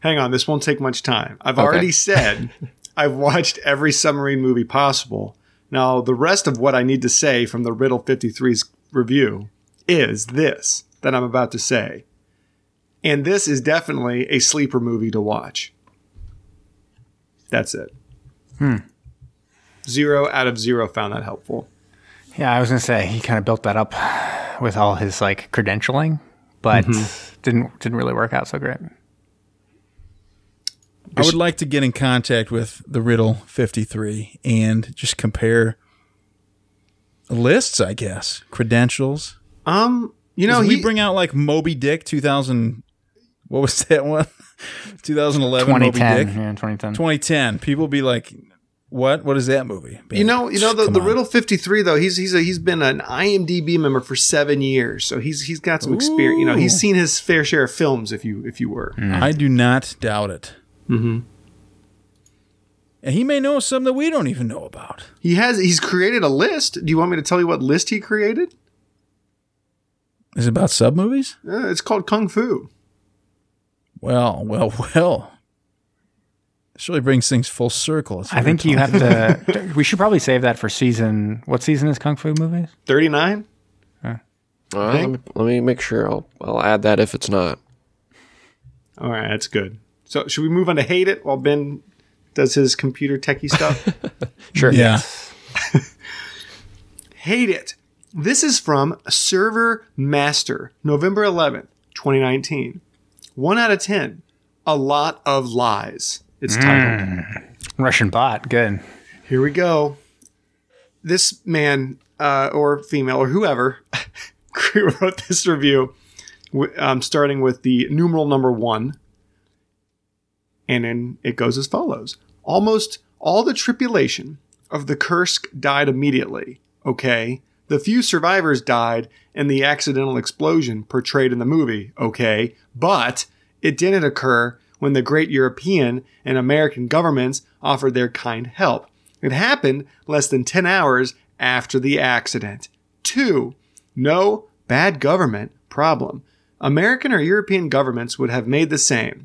Hang on, this won't take much time. I've okay. already said I've watched every submarine movie possible. Now, the rest of what I need to say from the Riddle fifty-three's review is this that I'm about to say. And this is definitely a sleeper movie to watch. That's it. Hmm. Zero out of zero found that helpful. Yeah, I was going to say, he kind of built that up with all his like credentialing, but mm-hmm. didn't didn't really work out so great. I would like to get in contact with the Riddle fifty-three and just compare lists, I guess, credentials. Um, you know, he, we bring out like Moby Dick two thousand. What was that one? twenty eleven Moby Dick. Yeah, twenty ten. twenty ten. People will be like, "What? What is that movie?" Be you know, like, you know the, the Riddle fifty-three though. He's he's a, he's been an I M D B member for seven years, so he's he's got some Ooh. experience. You know, he's seen his fair share of films. If you if you were, mm. I do not doubt it. Mm-hmm. And he may know some that we don't even know about. He has. He's created a list. Do you want me to tell you what list he created? Is it about sub movies? Uh, it's called Kung Fu. Well, well, well. This really brings things full circle. I think you have to. We should probably save that for season. What season is Kung Fu movies? thirty-nine. Huh. Well, let me, let me make sure. I'll I'll add that if it's not. All right, that's good. So should we move on to hate it while Ben does his computer techie stuff? Sure. Yeah. Hate it. This is from Server Master, November eleventh, twenty nineteen. One out of ten. A lot of lies. It's titled. Mm. Russian bot. Good. Here we go. This man uh, or female or whoever wrote this review, um, starting with the numeral number one. And then it goes as follows. Almost all the tripulation of the Kursk died immediately. Okay. The few survivors died in the accidental explosion portrayed in the movie. Okay. But it didn't occur when the great European and American governments offered their kind help. It happened less than ten hours after the accident. Two, no bad government problem. American or European governments would have made the same.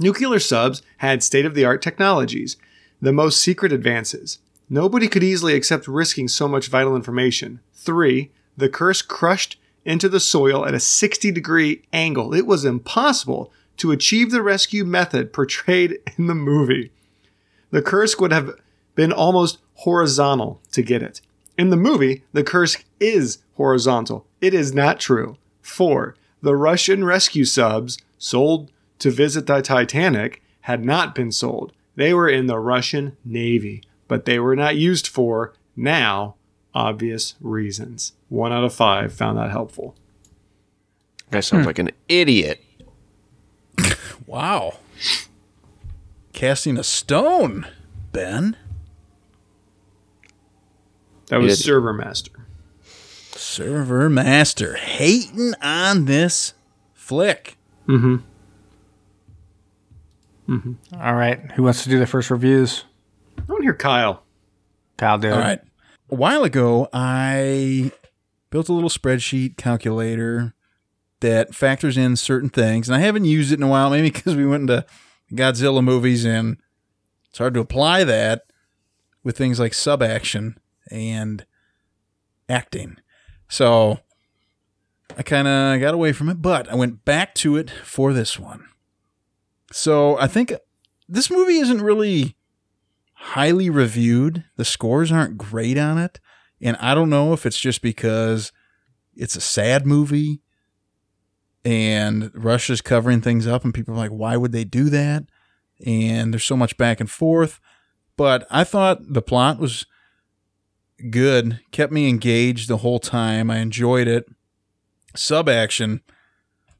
Nuclear subs had state-of-the-art technologies, the most secret advances. Nobody could easily accept risking so much vital information. Three, the Kursk crushed into the soil at a sixty-degree angle. It was impossible to achieve the rescue method portrayed in the movie. The Kursk would have been almost horizontal to get it. In the movie, the Kursk is horizontal. It is not true. Four, the Russian rescue subs sold to visit the Titanic had not been sold. They were in the Russian Navy, but they were not used for, now, obvious reasons. One out of five found that helpful. That sounds hmm. like an idiot. Wow. Casting a stone, Ben. That was Server Master. Server Master. Hating on this flick. Mm-hmm. Mm-hmm. All right. Who wants to do the first reviews? I want to hear Kyle. Kyle, do it. All right. A while ago, I built a little spreadsheet calculator that factors in certain things. And I haven't used it in a while, maybe because we went into Godzilla movies and it's hard to apply that with things like sub action and acting. So I kind of got away from it, but I went back to it for this one. So I think this movie isn't really highly reviewed. The scores aren't great on it. And I don't know if it's just because it's a sad movie and Russia's covering things up and people are like, why would they do that? And there's so much back and forth. But I thought the plot was good. Kept me engaged the whole time. I enjoyed it. Sub action.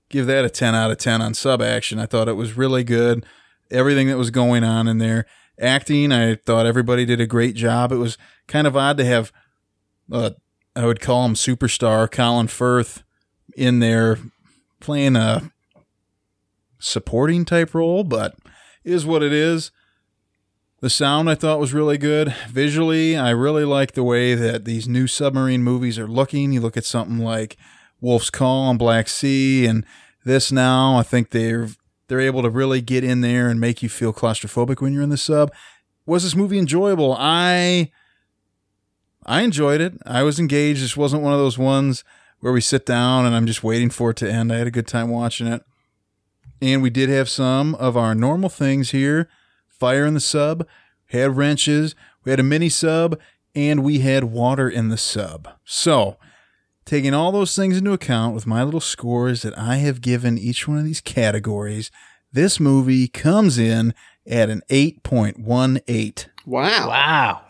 Give that a ten out of ten on sub action. I thought it was really good. Everything that was going on in there. Acting, I thought everybody did a great job. It was kind of odd to have, uh, I would call him superstar, Colin Firth, in there playing a supporting type role, but is what it is. The sound I thought was really good. Visually, I really like the way that these new submarine movies are looking. You look at something like Wolf's Call and Black Sea and this now. I think they're they're able to really get in there and make you feel claustrophobic when you're in the sub. Was this movie enjoyable? I I enjoyed it. I was engaged. This wasn't one of those ones where we sit down and I'm just waiting for it to end. I had a good time watching it. And we did have some of our normal things here. Fire in the sub, had wrenches, we had a mini sub, and we had water in the sub. So, taking all those things into account with my little scores that I have given each one of these categories, this movie comes in at an eight point one eight. Wow. Wow.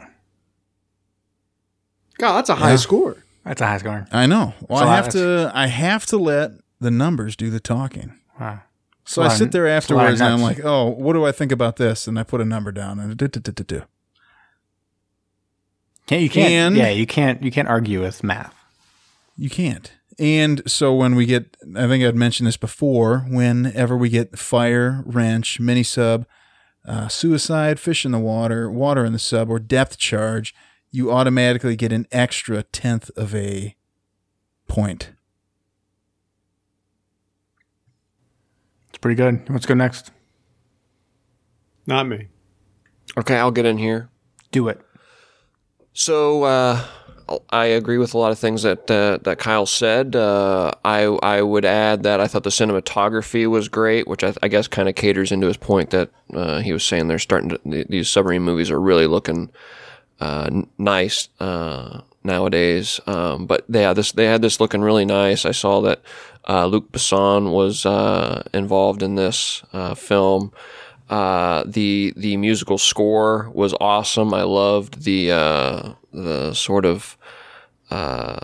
God, that's a high yeah. score. That's a high score. I know. Well, I have to I have to let the numbers do the talking. Wow. So I sit there afterwards and I'm like, oh, what do I think about this? And I put a number down and do do do do do. Yeah, you can't. And yeah, you can't. You can't argue with math. You can't. And so when we get, I think I'd mentioned this before. Whenever we get fire, wrench, mini sub, uh, suicide, fish in the water, water in the sub, or depth charge, you automatically get an extra tenth of a point. Pretty good. Let's go next. Not me. Okay, I'll get in here. Do it. So uh, I agree with a lot of things that uh, that Kyle said. Uh, I I would add that I thought the cinematography was great, which I, I guess kind of caters into his point that uh, he was saying they're starting to, these submarine movies are really looking uh, nice uh, nowadays. Um, but they had this they had this looking really nice. I saw that. Uh, Luc Besson was uh, involved in this uh, film. Uh, the the musical score was awesome. I loved the uh, the sort of uh,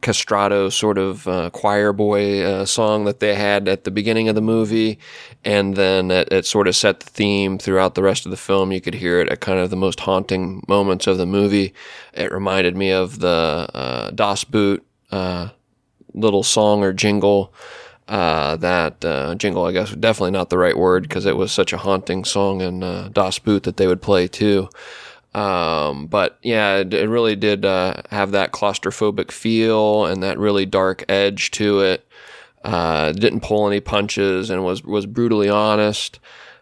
castrato sort of uh, choir boy uh, song that they had at the beginning of the movie, and then it, it sort of set the theme throughout the rest of the film. You could hear it at kind of the most haunting moments of the movie. It reminded me of the uh, Das Boot uh little song or jingle uh that uh jingle I guess definitely not the right word because it was such a haunting song in uh, Das Boot that they would play too, um but yeah it, it really did uh have that claustrophobic feel and that really dark edge to it. Uh didn't pull any punches and was was brutally honest.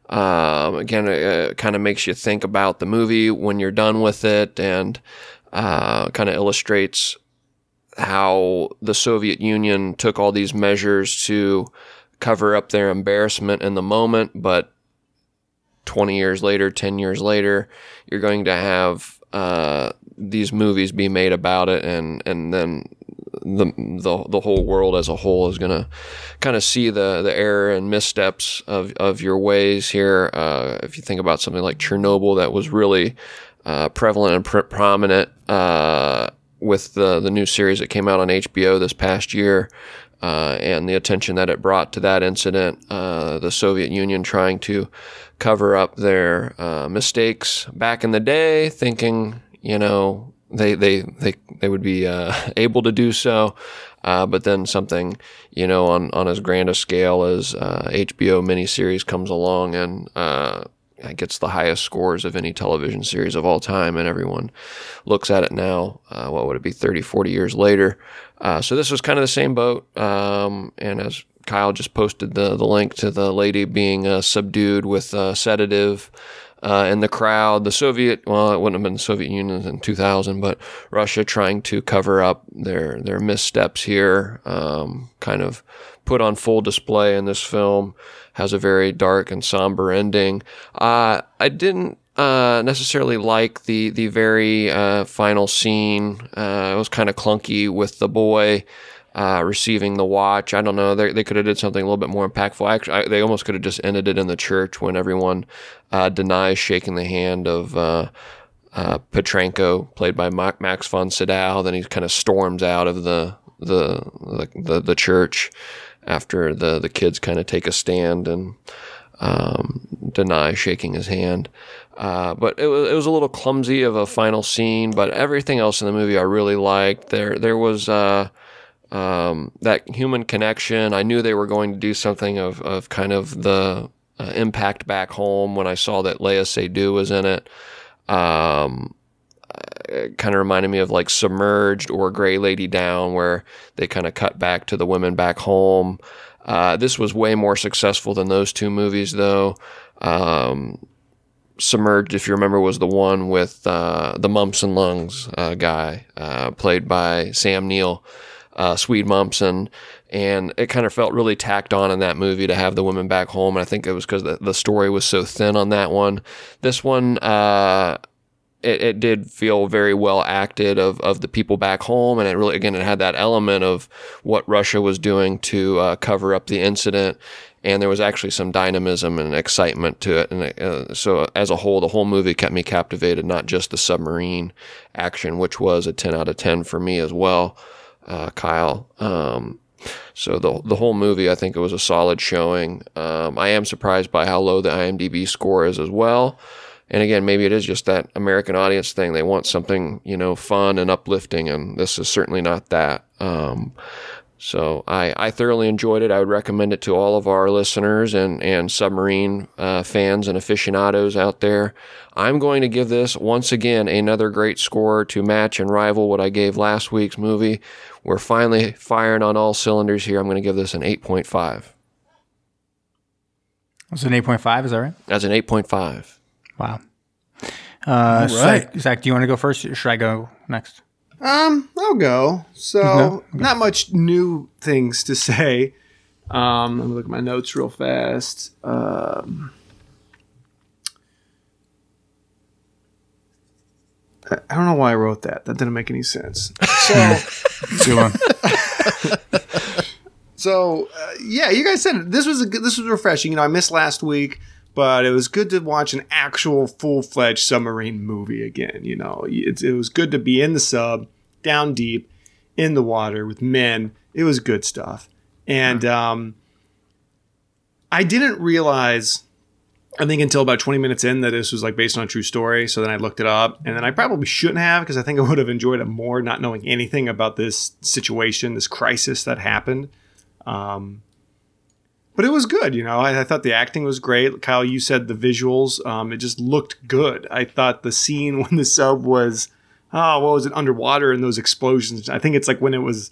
Um again, it, it kind of makes you think about the movie when you're done with it, and uh kind of illustrates how the Soviet Union took all these measures to cover up their embarrassment in the moment, but twenty years later, ten years later, you're going to have uh, these movies be made about it, and and then the the, the whole world as a whole is going to kind of see the, the error and missteps of, of your ways here. Uh, if you think about something like Chernobyl, that was really uh, prevalent and pr- prominent uh with the, the new series that came out on H B O this past year, uh, and the attention that it brought to that incident, uh, the Soviet Union trying to cover up their uh, mistakes back in the day, thinking, you know, they they, they, they would be uh, able to do so, uh, but then something, you know, on, on as grand a scale as uh, H B O miniseries comes along and uh, gets the highest scores of any television series of all time, and everyone looks at it now, uh, what would it be, thirty, forty years later. Uh, so this was kind of the same boat, um, and as Kyle just posted the, the link to the lady being uh, subdued with uh, sedative uh, in the crowd, the Soviet, well, it wouldn't have been the Soviet Union in two thousand, but Russia trying to cover up their, their missteps here, um, kind of put on full display in this film. Has a very dark and somber ending. Uh, I didn't uh, necessarily like the the very uh, final scene. Uh, it was kind of clunky with the boy uh, receiving the watch. I don't know. They, they could have did something a little bit more impactful. Actually, I, they almost could have just ended it in the church when everyone uh, denies shaking the hand of uh, uh, Petrenko, played by Max von Sydow. Then he kind of storms out of the the the, the, the church after the, the kids kind of take a stand and um, deny shaking his hand. Uh, but it was, it was a little clumsy of a final scene, but everything else in the movie I really liked. There, there was, uh, um, that human connection. I knew they were going to do something of, of kind of the uh, impact back home when I saw that Léa Seydoux was in it. Um, it kind of reminded me of like Submerged or Gray Lady Down, where they kind of cut back to the women back home. Uh, this was way more successful than those two movies though. Um, Submerged, if you remember, was the one with uh, the Mumps and Lungs uh, guy, uh, played by Sam Neill, uh, Swede Mumpson, and it kind of felt really tacked on in that movie to have the women back home, and I think it was because the, the story was so thin on that one. This one, uh, it, it did feel very well acted of, of the people back home, and it really, again, it had that element of what Russia was doing to uh, cover up the incident. And there was actually some dynamism and excitement to it. And uh, so as a whole, the whole movie kept me captivated, not just the submarine action, which was a ten out of ten for me as well, uh, Kyle. Um, so the the whole movie, I think it was a solid showing. Um, I am surprised by how low the I M D B score is as well. And again, maybe it is just that American audience thing. They want something, you know, fun and uplifting, and this is certainly not that. Um So I, I thoroughly enjoyed it. I would recommend it to all of our listeners and, and submarine uh, fans and aficionados out there. I'm going to give this, once again, another great score to match and rival what I gave last week's movie. We're finally firing on all cylinders here. I'm going to give this an eight point five. That's an eight point five, is that right? That's an eight point five. Wow. Uh, all right. Zach, Zach, do you want to go first? Or should I go next? Um, I'll go. So, no, okay. Not much new things to say. Um, let me look at my notes real fast. Um, I don't know why I wrote that. That didn't make any sense. So, so uh, yeah, you guys said it. This was a good, this was refreshing. You know, I missed last week, but it was good to watch an actual full-fledged submarine movie again. You know, it, it was good to be in the sub, down deep, in the water with men. It was good stuff. And um, I didn't realize, I think until about twenty minutes in, that this was like based on a true story. So then I looked it up, and then I probably shouldn't have, because I think I would have enjoyed it more not knowing anything about this situation, this crisis that happened. Um But it was good, you know. I, I thought the acting was great. Kyle, you said the visuals. Um, it just looked good. I thought the scene when the sub was, oh, what was it, underwater, and those explosions. I think it's like when it was,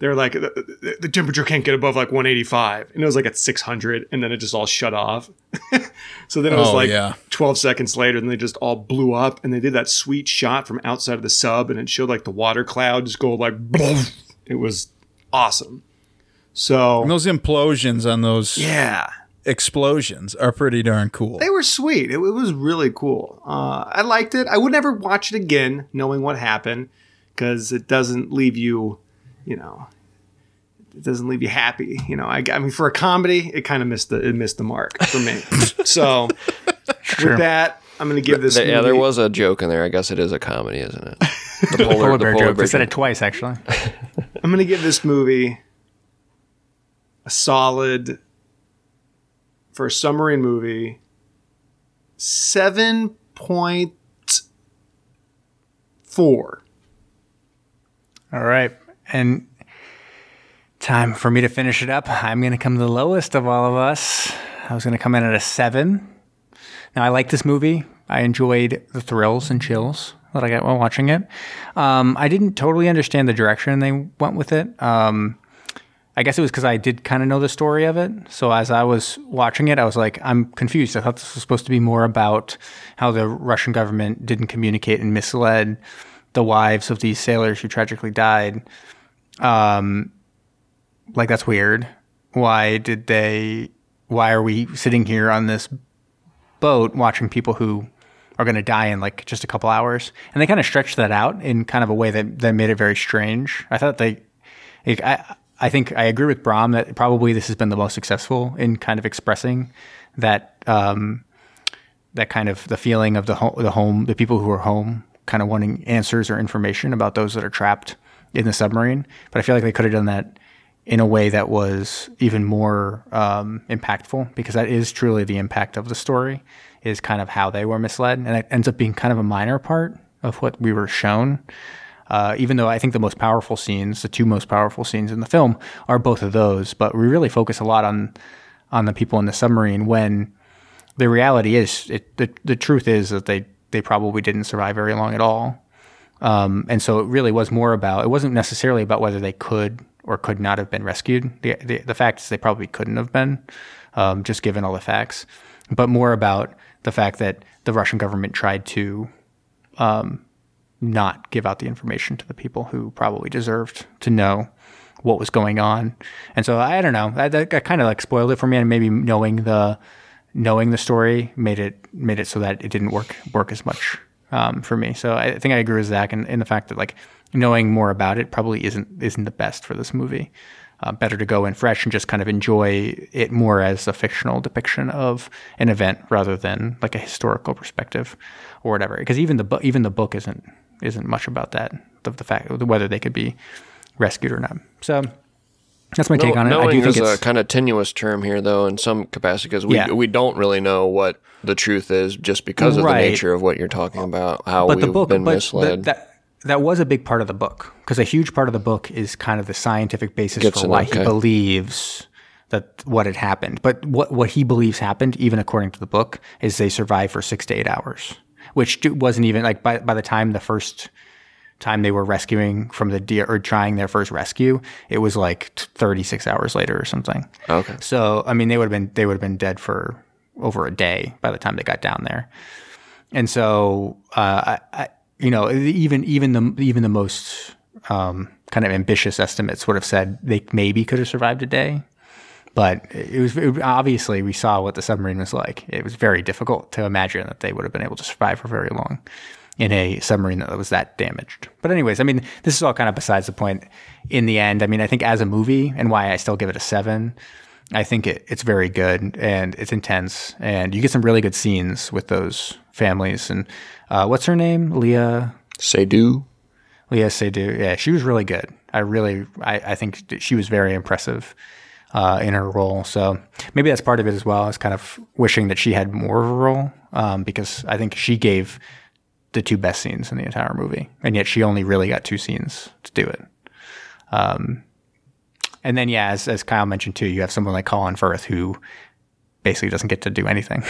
they were like, the, the temperature can't get above like one eighty-five. And it was like at six hundred, and then it just all shut off. So then it was oh, like yeah. twelve seconds later, and they just all blew up. And they did that sweet shot from outside of the sub, and it showed like the water cloud just go like, it was awesome. So and those implosions on those yeah. explosions are pretty darn cool. They were sweet. It, it was really cool. Uh, I liked it. I would never watch it again knowing what happened, because it doesn't leave you, you know, it doesn't leave you happy. You know, I, I mean, for a comedy, it kind of missed the it missed the mark for me. So sure. With that, I'm going to give this. The, yeah, there was a joke in there. I guess it is a comedy, isn't it? The polar, the polar bear the polar joke. I said it twice, actually. I'm going to give this movie a solid, for a submarine movie, seven point four. All right. And time for me to finish it up. I'm going to come the lowest of all of us. I was going to come in at a seven. Now, I like this movie. I enjoyed the thrills and chills that I got while watching it. Um, I didn't totally understand the direction they went with it. Um I guess it was because I did kind of know the story of it. So as I was watching it, I was like, I'm confused. I thought this was supposed to be more about how the Russian government didn't communicate and misled the wives of these sailors who tragically died. Um, like, that's weird. Why did they, why are we sitting here on this boat watching people who are going to die in like just a couple hours? And they kind of stretched that out in kind of a way that, that made it very strange. I thought they, like, I, I think I agree with Brom that probably this has been the most successful in kind of expressing that um, that kind of the feeling of the home, the home, the people who are home kind of wanting answers or information about those that are trapped in the submarine. But I feel like they could have done that in a way that was even more um, impactful, because that is truly the impact of the story, is kind of how they were misled. And it ends up being kind of a minor part of what we were shown. Uh, even though I think the most powerful scenes, the two most powerful scenes in the film are both of those, but we really focus a lot on on the people in the submarine, when the reality is, it, the, the truth is that they, they probably didn't survive very long at all. Um, and so it really was more about, it wasn't necessarily about whether they could or could not have been rescued. The, the, the fact is they probably couldn't have been, um, just given all the facts, but more about the fact that the Russian government tried to um, not give out the information to the people who probably deserved to know what was going on. And so I don't know, that, that kind of like spoiled it for me, and maybe knowing the knowing the story made it made it so that it didn't work work as much um, for me. So I think I agree with Zach in, in the fact that like knowing more about it probably isn't isn't the best for this movie. Uh, better to go in fresh and just kind of enjoy it more as a fictional depiction of an event rather than like a historical perspective or whatever. Because even the bu- even the book isn't isn't much about that, the, the fact whether they could be rescued or not. So that's my no, take on it. Knowing I do think is it's a kind of tenuous term here, though, in some capacity, because we yeah. we don't really know what the truth is, just because of right. the nature of what you're talking about, how but we've the book, been but misled. The, that, That was a big part of the book, because a huge part of the book is kind of the scientific basis Gibson, for why okay. he believes that what had happened. But what, what he believes happened, even according to the book, is they survived for six to eight hours, which wasn't even like by, by the time the first time they were rescuing from the deer or trying their first rescue, it was like thirty-six hours later or something. Okay. So, I mean, they would have been, they would have been dead for over a day by the time they got down there. And so, uh, I, I you know, even even the even the most um, kind of ambitious estimates would have said they maybe could have survived a day, but it was it, obviously we saw what the submarine was like. It was very difficult to imagine that they would have been able to survive for very long in a submarine that was that damaged. But anyways, I mean, this is all kind of besides the point. In the end, I mean, I think as a movie, and why I still give it a seven, I think it, it's very good, and it's intense, and you get some really good scenes with those families. And uh, what's her name? Léa Seydoux. Léa Seydoux. Yeah, she was really good. I really, I, I think she was very impressive uh, in her role. So maybe that's part of it as well. I was kind of wishing that she had more of a role, um, because I think she gave the two best scenes in the entire movie, and yet she only really got two scenes to do it. Um, And then, yeah, as, as Kyle mentioned too, you have someone like Colin Firth who basically doesn't get to do anything.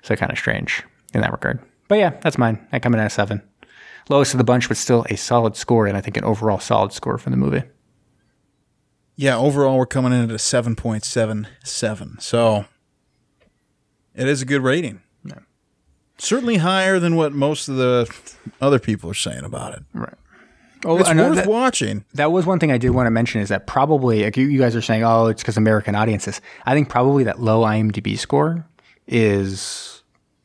So kind of strange in that regard. But yeah, that's mine. I come in at a seven. Lowest of the bunch, but still a solid score, and I think an overall solid score for the movie. Yeah, overall we're coming in at a seven point seven seven. So it is a good rating. Yeah. Certainly higher than what most of the other people are saying about it. Right. Oh, it's worth that, watching. That was one thing I did want to mention, is that probably, like, you, you guys are saying, oh, it's because American audiences. I think probably that low IMDb score is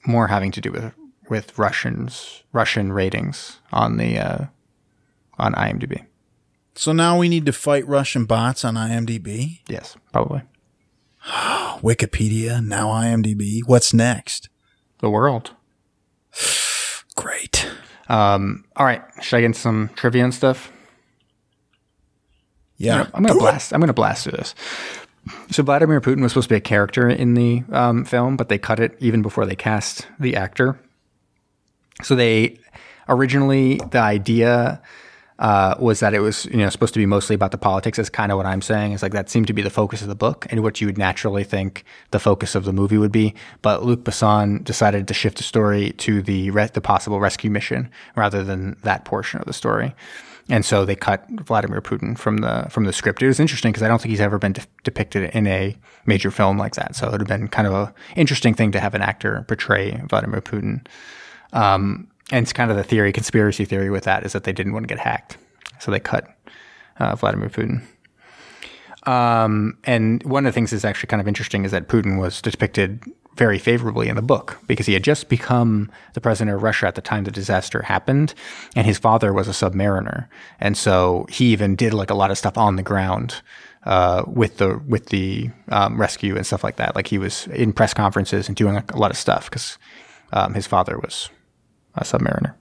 more having to do with with Russians, Russian ratings on the uh, on IMDb. So now we need to fight Russian bots on IMDb? Yes, probably. Wikipedia, now IMDb. What's next? The world. Great. Um, all right. Should I get some trivia and stuff? Yeah. I'm going to blast. I'm going to blast through this. So Vladimir Putin was supposed to be a character in the um, film, but they cut it even before they cast the actor. So they originally, the idea uh, was that it was, you know, supposed to be mostly about the politics. Is kind of what I'm saying. It's like that seemed to be the focus of the book and what you would naturally think the focus of the movie would be. But Luc Besson decided to shift the story to the re- the possible rescue mission rather than that portion of the story. And so they cut Vladimir Putin from the from the script. It was interesting because I don't think he's ever been de- depicted in a major film like that. So it would have been kind of a interesting thing to have an actor portray Vladimir Putin. Um, and it's kind of the theory, conspiracy theory with that, is that they didn't want to get hacked. So they cut uh, Vladimir Putin. Um, and one of the things that's actually kind of interesting is that Putin was depicted very favorably in the book because he had just become the president of Russia at the time the disaster happened, and his father was a submariner. And so he even did like a lot of stuff on the ground uh, with the with the um, rescue and stuff like that. Like, he was in press conferences and doing a, a lot of stuff because um, his father was a submariner.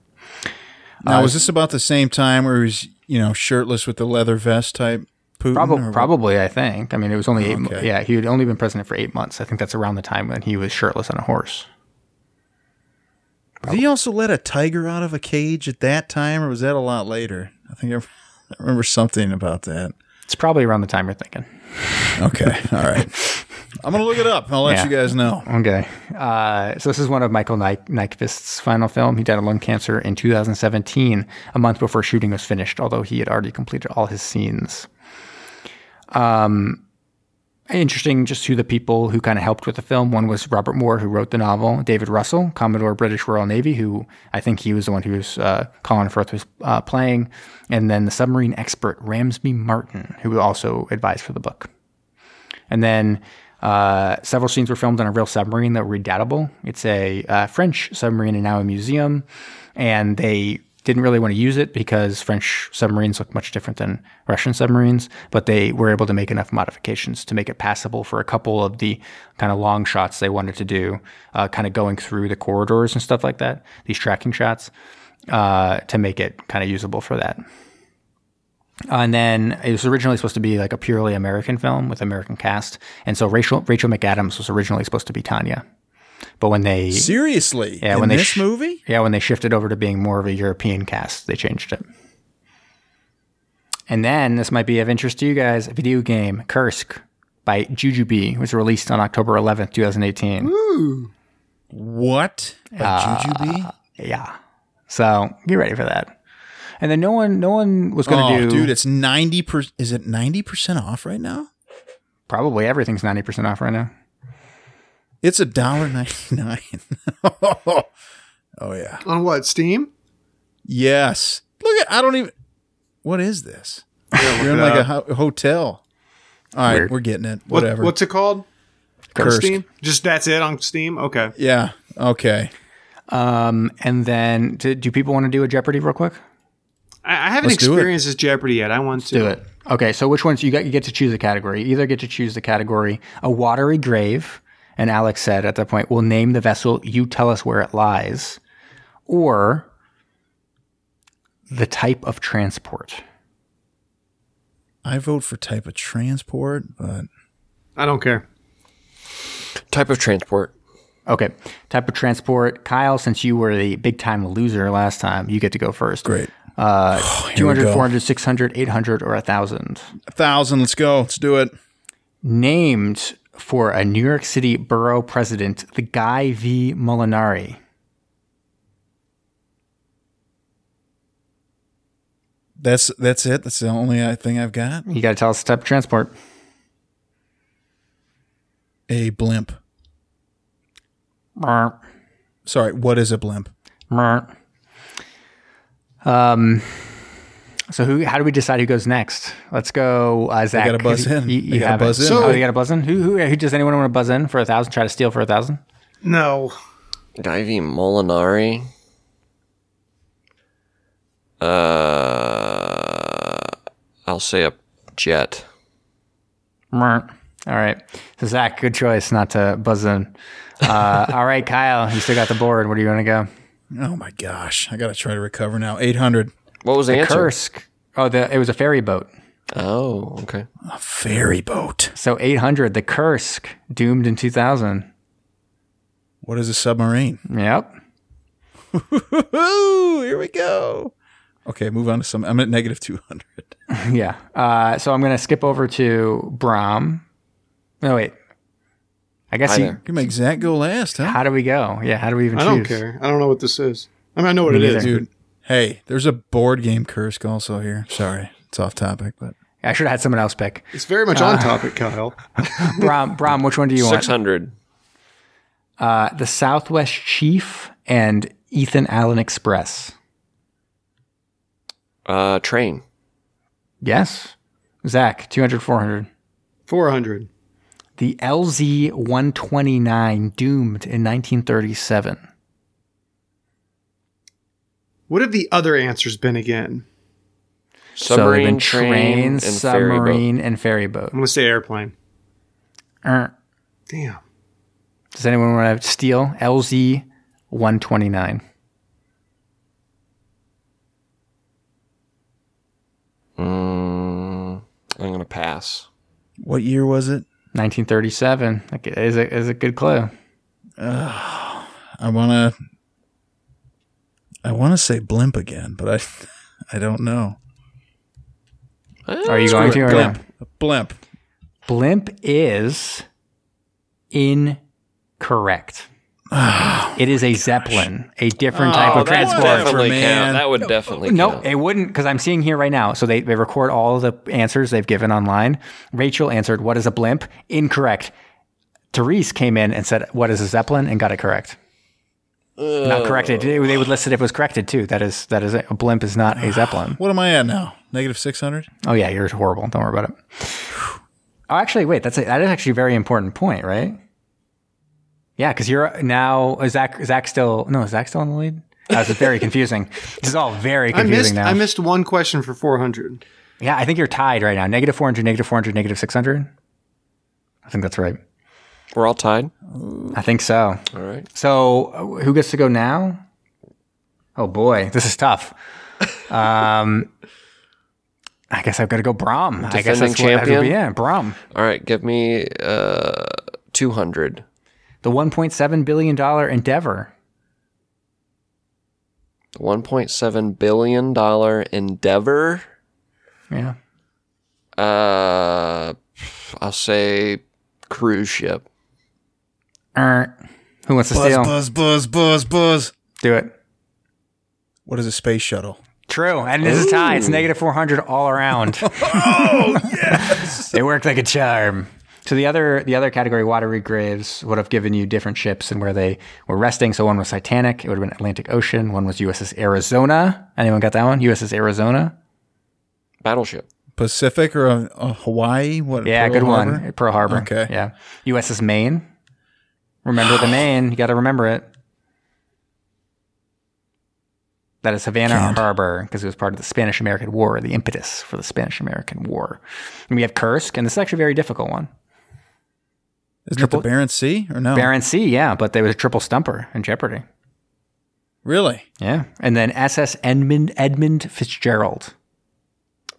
Now, uh, was this about the same time where he was, you know, shirtless with the leather vest type Putin? Prob- probably, I think. I mean, it was only eight. Okay. Yeah, he had only been president for eight months. I think that's around the time when he was shirtless on a horse. Did he also let a tiger out of a cage at that time, or was that a lot later? I think I remember something about that. It's probably around the time you're thinking. Okay. All right. I'm going to look it up. I'll let yeah. you guys know. Okay. Uh, so this is one of Michael Nyk- Nykvist's final film. He died of lung cancer in two thousand seventeen, a month before shooting was finished, although he had already completed all his scenes. Um. Interesting, just who the people who kind of helped with the film. One was Robert Moore, who wrote the novel, David Russell, Commodore British Royal Navy, who I think he was the one who was, uh, Colin Firth was uh, playing, and then the submarine expert, Ramsby Martin, who also advised for the book. And then uh, several scenes were filmed on a real submarine that were redoubtable. It's a uh, French submarine and now a museum, and they didn't really want to use it because French submarines look much different than Russian submarines, but they were able to make enough modifications to make it passable for a couple of the kind of long shots they wanted to do, uh, kind of going through the corridors and stuff like that, these tracking shots, uh, to make it kind of usable for that. And then it was originally supposed to be like a purely American film with American cast. And so Rachel, Rachel McAdams was originally supposed to be Tanya. But when they seriously, yeah, in when they this sh- movie, yeah, when they shifted over to being more of a European cast, they changed it. And then this might be of interest to you guys: a video game Kursk by Jujubee was released on October eleventh, twenty eighteen. Ooh, what? By uh, Jujubee? Yeah. So get ready for that. And then no one, no one was going to oh, do. Dude, it's ninety percent. Is it ninety percent off right now? Probably everything's ninety percent off right now. It's a dollar ninety nine. oh, oh yeah. On what, Steam? Yes. Look at I don't even. What is this? Yeah, You're in like up. a hotel. All right, Weird. We're getting it. Whatever. What, what's it called? Kursk. Steam. Just that's it on Steam. Okay. Yeah. Okay. Um, and then do, do people want to do a Jeopardy real quick? I, I haven't Let's experienced this Jeopardy yet. I want Let's to do it. Okay. So which ones you got? You get to choose a category. You either get to choose the category a watery grave. And Alex said at that point, we'll name the vessel, you tell us where it lies, or the type of transport. I vote for type of transport, but... I don't care. Type of transport. Okay. Type of transport. Kyle, since you were the big-time loser last time, you get to go first. Great. Uh, oh, two hundred, four hundred, six hundred, eight hundred, or one thousand? one thousand. Let's go. Let's do it. Named... for a New York City borough president, the Guy V. Molinari. That's that's it. That's the only thing I've got. You got to tell us the type of transport. A blimp. Burp. Sorry, what is a blimp? Burp. Um. So who? How do we decide who goes next? Let's go, uh, Zach. You got to buzz in. You, you, you got to buzz in. So, oh, you got to buzz in. Who, who? Who? Does anyone want to buzz in for a thousand? Try to steal for a thousand? No. Divey Molinari. Uh, I'll say a jet. All right. So Zach, good choice not to buzz in. Uh, all right, Kyle, you still got the board. Where do you want to go? Oh my gosh, I got to try to recover now. Eight hundred. What was the, the answer? Kursk. Oh, the, it was a ferry boat. Oh, okay. A ferry boat. So eight hundred, the Kursk, doomed in two thousand. What is a submarine? Yep. Here we go. Okay, move on to some. I'm at negative two hundred. Yeah. Uh, so I'm going to skip over to Brom. No, wait. I guess you, you can make Zach go last, huh? How do we go? Yeah, how do we even I choose? I don't care. I don't know what this is. I mean, I know what Me it either. Is, dude. Hey, there's a board game Kursk also here. Sorry, it's off topic, but I should have had someone else pick. It's very much uh, on topic, Kyle. Brom, Brom, which one do you want? Six hundred. Uh, the Southwest Chief and Ethan Allen Express. Uh, train. Yes. Zach, two hundred, four hundred. four hundred. The L Z one twenty-nine, doomed in nineteen thirty-seven. What have the other answers been again? Submarine, so train, train and submarine, ferry and ferry boat. I'm going to say airplane. Uh, Damn. Does anyone want to steal? L Z one twenty-nine. Mm, I'm going to pass. What year was it? nineteen thirty-seven. That is a, is a good clue. Uh, I want to... I want to say blimp again, but I I don't know. Are you going to or blimp? No? Blimp. Blimp is incorrect. Oh, it is a gosh. Zeppelin, a different oh, type of transport. That would definitely no, count. No, it wouldn't, because I'm seeing here right now. So they, they record all the answers they've given online. Rachel answered, what is a blimp? Incorrect. Therese came in and said, what is a Zeppelin? And got it correct. Uh, not corrected. They would list it if it was corrected too. That is that is a blimp is not a Zeppelin. What am I at now? Negative six hundred. Oh yeah, you're horrible. Don't worry about it. Oh, actually, wait. That's a, that is actually a very important point, right? Yeah, because you're now is Zach. Is Zach still no? Is Zach still in the lead? That's very confusing. This is all very confusing I missed, now. I missed one question for four hundred. Yeah, I think you're tied right now. Negative four hundred. Negative four hundred. Negative six hundred. I think that's right. We're all tied? I think so. All right. So who gets to go now? Oh, boy. This is tough. Um, I guess I've got to go Brom. Defending I guess that's champion? What, yeah, Brom. All right. Give me uh, two hundred. The one point seven billion dollars endeavor. The one point seven billion dollars endeavor? Yeah. Uh, I'll say cruise ship. Uh, who wants to buzz, steal? Buzz, buzz, buzz, buzz. Do it. What is a space shuttle? True. And this Ooh. Is a tie. It's negative four hundred all around. Oh, yes. It worked like a charm. So the other the other category, watery graves, would have given you different ships and where they were resting. So one was Titanic. It would have been Atlantic Ocean. One was U S S Arizona. Anyone got that one? U S S Arizona? Battleship. Pacific or a, a Hawaii? What? Yeah, Pearl good Harbor? One. Pearl Harbor. Okay. Yeah. U S S Maine. Remember the Maine. You got to remember it. That is Havana God. Harbor because it was part of the Spanish-American War, the impetus for the Spanish-American War. And we have Kursk, and this is actually a very difficult one. Is it the Barents Sea or no? Barents Sea, yeah, but there was a triple stumper in Jeopardy. Really? Yeah. And then S S Edmund, Edmund Fitzgerald.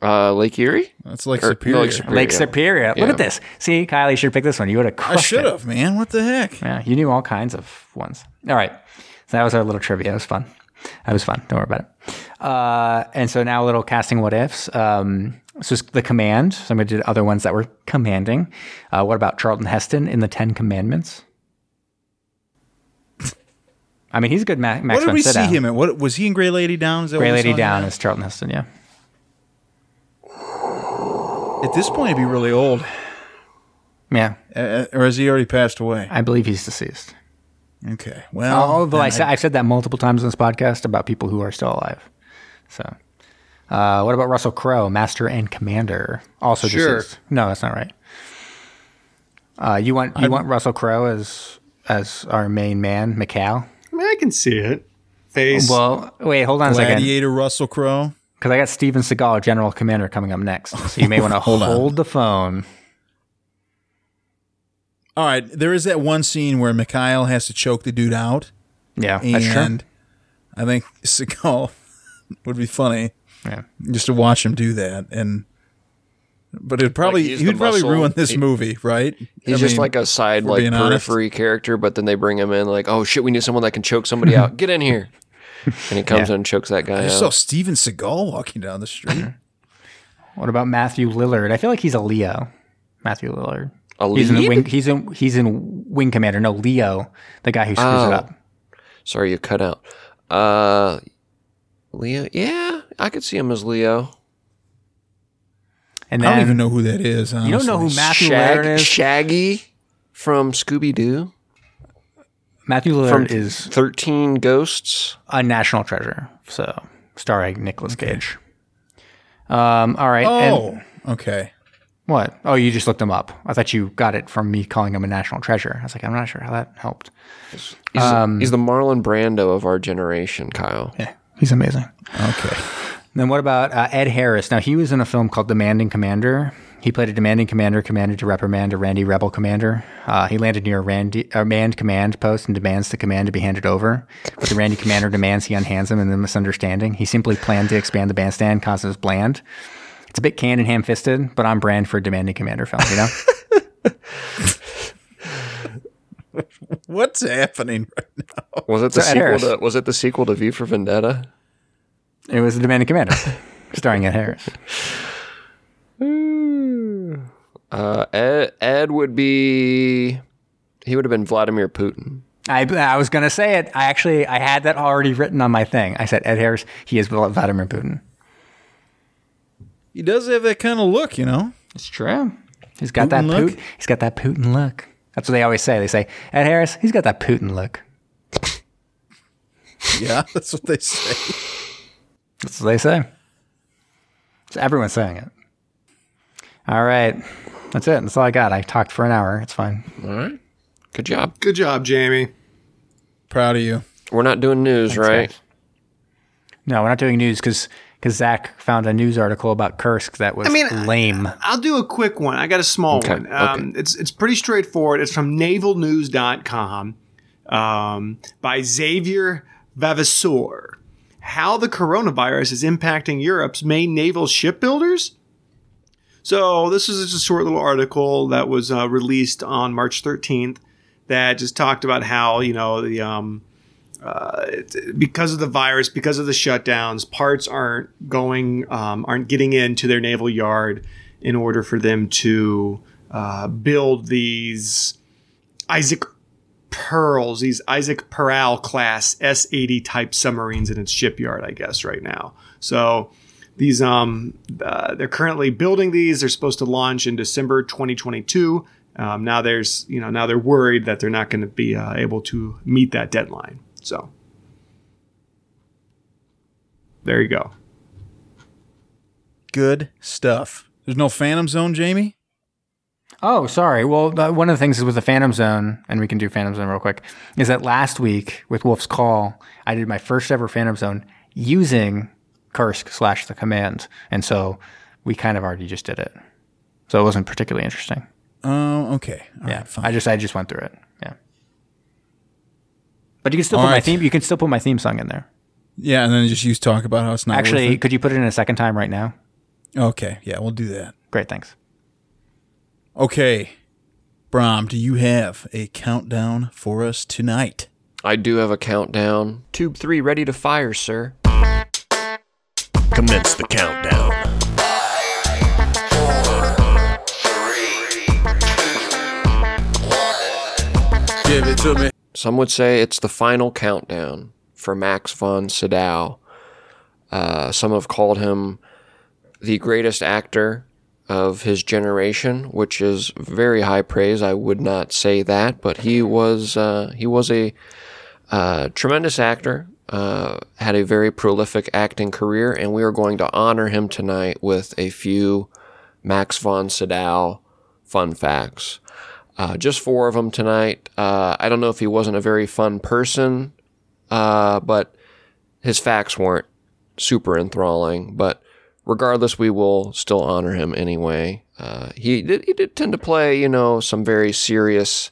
Uh, Lake Erie? That's Lake or, Superior. Lake Superior. Lake Superior. Yeah. Look at this. See, Kyle, you should pick this one. You would have crushed it. I should have, man. What the heck? Yeah, you knew all kinds of ones. All right. So that was our little trivia. It was fun. That was fun. Don't worry about it. Uh, and so now a little casting what ifs. Um, this was The Command. So I'm going to do other ones that were commanding. Uh, what about Charlton Heston in The Ten Commandments? I mean, he's a good Ma- Max von Sydow. What did we see down. Him at? What, was he in Grey Lady Down? Is that Grey Lady Down is Charlton Heston, yeah. At this point, he'd be really old. Yeah. Uh, or has he already passed away? I believe he's deceased. Okay. Well, although I, I said, I've said that multiple times on this podcast about people who are still alive. So, uh, what about Russell Crowe, Master and Commander? Also sure. deceased. No, that's not right. Uh, you want you I'm, want Russell Crowe as as our main man, Mikhail? I mean, I can see it. Face. Well, wait, hold on a Gladiator second. Gladiator Russell Crowe. Because I got Steven Seagal, General Commander, coming up next. So you may want to hold, hold the phone. All right. There is that one scene where Mikhail has to choke the dude out. Yeah, and that's true. I think Seagal would be funny yeah. just to watch him do that. And But it'd probably, like he'd probably ruin this he, movie, right? He's I just mean, like a side like periphery honest. Character, but then they bring him in like, oh, shit, we need someone that can choke somebody out. Get in here. And he comes yeah. in and chokes that guy I out. I saw Steven Seagal walking down the street. What about Matthew Lillard? I feel like he's a Leo. Matthew Lillard. A he's, in the wing, he's, in, he's in Wing Commander. No, Leo, the guy who screws oh. it up. Sorry, you cut out. Uh, Leo? Yeah, I could see him as Leo. And then, I don't even know who that is. Honestly. You don't know who Matthew Shag- Lillard is? Shaggy from Scooby-Doo. Matthew Lillard From is thirteen Ghosts, a National Treasure. So starring Nicolas okay. Cage. Um, all right. Oh, and okay. What? Oh, you just looked him up. I thought you got it from me calling him a National Treasure. I was like, I'm not sure how that helped. He's, um, he's the Marlon Brando of our generation, Kyle. Yeah, he's amazing. Okay. Then what about uh, Ed Harris? Now, he was in a film called Demanding Commander. He played a demanding commander, commanded to reprimand a randy rebel commander. Uh, he landed near a randy, uh, manned command post and demands the command to be handed over. But the randy commander demands he unhands him in the misunderstanding. He simply planned to expand the bandstand, causing his bland. It's a bit canned and ham-fisted, but on brand for a demanding commander film, you know? What's happening right now? Was it the so sequel to, was it the sequel to V for Vendetta? It was The Demanding Commander, starring Ed Harris. Uh, Ed, Ed would be, he would have been Vladimir Putin. I, I was going to say it. I actually, I had that already written on my thing. I said, Ed Harris, he is Vladimir Putin. He does have that kind of look, you know? It's true. He's got Putin that Putin. He's got that Putin look. That's what they always say. They say, Ed Harris, he's got that Putin look. Yeah, that's what they say. That's what they say. It's everyone saying it. All right. That's it. That's all I got. I talked for an hour. It's fine. All right. Good job. Good job, Jamie. Proud of you. We're not doing news, Thanks, right? Guys. No, we're not doing news because Zach found a news article about Kursk that was I mean, lame. I'll do a quick one. I got a small okay. one. Um, okay. It's it's pretty straightforward. It's from naval news dot com um, by Xavier Vavasseur. How the coronavirus is impacting Europe's main naval shipbuilders? So this is just a short little article that was uh, released on March thirteenth that just talked about how, you know, the um, uh, it, because of the virus, because of the shutdowns, parts aren't going, um, aren't getting into their naval yard in order for them to uh, build these Isaac Pearls, these Isaac Peral class S eighty type submarines in its shipyard, I guess, right now. So these, um, uh, they're currently building these. They're supposed to launch in December twenty twenty-two. Um, now there's, you know, now they're worried that they're not going to be uh, able to meet that deadline. So there you go. Good stuff. There's no Phantom Zone, Jamie? Oh, sorry. Well, uh, one of the things is with the Phantom Zone, and we can do Phantom Zone real quick, is that last week with Wolf's Call, I did my first ever Phantom Zone using Kursk slash the Command. And so we kind of already just did it. So it wasn't particularly interesting. Oh, uh, okay. All yeah. Right, fine. I just I just went through it. Yeah. But you can still All put right. my theme you can still put my theme song in there. Yeah, and then just use talk about how it's not Actually, worth it. Could you put it in a second time right now? Okay. Yeah, we'll do that. Great, thanks. Okay, Brom, do you have a countdown for us tonight? I do have a countdown. Tube three ready to fire, sir. Commence the countdown. Five, four, three, two, one. Give it to me. Some would say it's the final countdown for Max von Sydow. Uh, some have called him the greatest actor of his generation, which is very high praise. I would not say that, but he was uh, he was a uh, tremendous actor, uh, had a very prolific acting career, and we are going to honor him tonight with a few Max von Sydow fun facts. Uh, just four of them tonight. Uh, I don't know if he wasn't a very fun person, uh, but his facts weren't super enthralling, but regardless, we will still honor him anyway. Uh, he did he did tend to play, you know, some very serious